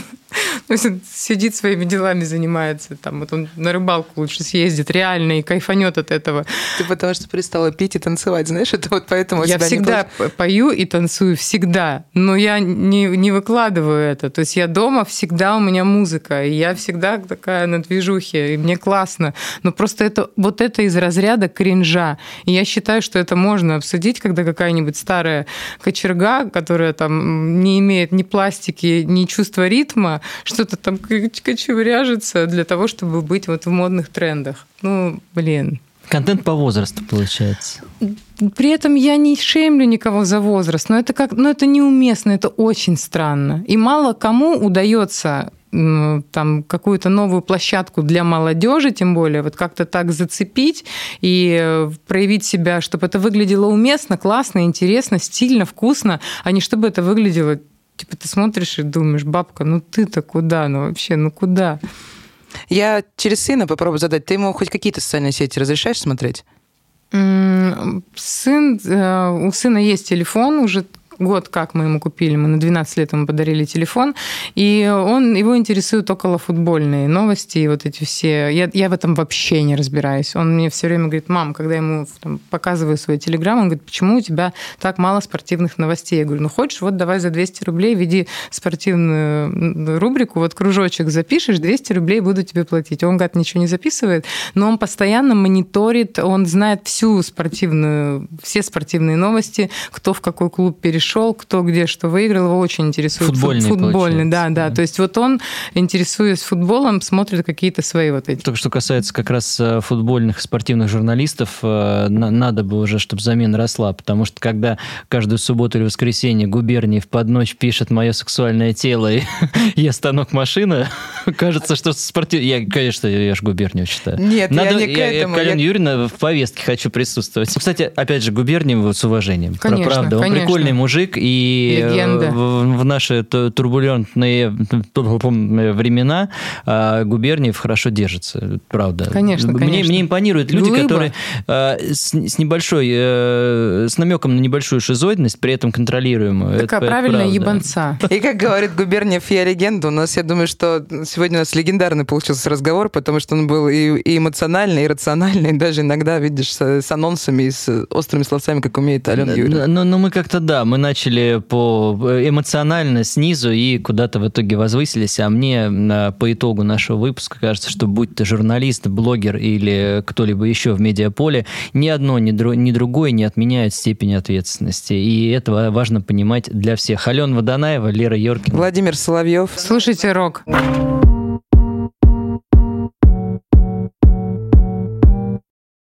То есть он сидит своими делами, занимается, там, вот он на рыбалку лучше съездит, реально, и кайфанет от этого. Ты потому что перестала петь и танцевать, знаешь, это вот поэтому у тебя не получилось. Я всегда пою и танцую, всегда, но я не, не выкладываю это. То есть я дома, всегда у меня музыка, и я всегда такая на движухе, и мне классно. Но просто это, вот это из разряда кринжа. И я считаю, что это можно обсудить, когда какая-нибудь старая кочерга, которая там не имеет ни пластики, ни чувства ритма, что-то там кочевряжется для того, чтобы быть вот в модных трендах. Ну, блин. Контент по возрасту, получается. При этом я не шеймлю никого за возраст, но это, как, но это неуместно, это очень странно. И мало кому удается там какую-то новую площадку для молодежи, тем более, вот как-то так зацепить и проявить себя, чтобы это выглядело уместно, классно, интересно, стильно, вкусно, а не чтобы это выглядело, типа, ты смотришь и думаешь, бабка, ну ты-то куда, ну вообще, ну куда? Я через сына попробую задать. Ты ему хоть какие-то социальные сети разрешаешь смотреть? Сын, у сына есть телефон уже год, как мы ему купили. Мы на двенадцать лет ему подарили телефон. И он, его интересуют около футбольные новости и вот эти все. Я, я в этом вообще не разбираюсь. Он мне все время говорит, мам, когда я ему там, показываю свой телеграм, он говорит, почему у тебя так мало спортивных новостей? Я говорю, ну хочешь, вот давай за двести рублей веди спортивную рубрику, вот кружочек запишешь, двести рублей буду тебе платить. Он, говорит, ничего не записывает, но он постоянно мониторит, он знает всю спортивную, все спортивные новости, кто в какой клуб перешел, шел, кто где что выиграл, его очень интересует. Футбольный, Футбольный да, да, да. То есть вот он, интересуясь футболом, смотрит какие-то свои вот эти. Только что касается как раз футбольных спортивных журналистов, надо бы уже, чтобы замена росла, потому что когда каждую субботу или воскресенье Губерниев под ночь пишет «Мое сексуальное тело» и «Я станок машина», кажется, что спортивный... Я, конечно, я же Губерниев считаю. Нет, надо... я не к этому. Я, Калина я... Юрьевна, в повестке хочу присутствовать. Кстати, опять же, Губерниев вот, с уважением. Конечно, правда, он конечно. Прикольный мужик. И легенда. В наши турбулентные времена Губерниев хорошо держится, правда. Конечно, конечно. Мне, мне импонируют люди, Глыба. Которые с, с небольшой, с намеком на небольшую шизоидность, при этом контролируемую. Такая это, правильная это ебанца. И как говорит Губерниев, я легенда. У нас, я думаю, что сегодня у нас легендарный получился разговор, потому что он был и, и эмоциональный, и рациональный, и даже иногда, видишь, с, с анонсами, и с острыми словцами, как умеет Алена Юрьевна. Но, но мы как-то, да, мы начали по эмоционально снизу и куда-то в итоге возвысились, а мне по итогу нашего выпуска кажется, что будь ты журналист, блогер или кто-либо еще в медиаполе, ни одно, ни, дру, ни другое не отменяет степень ответственности. И это важно понимать для всех. Алена Водонаева, Лера Йоркина. Владимир Соловьев. Слушайте рок.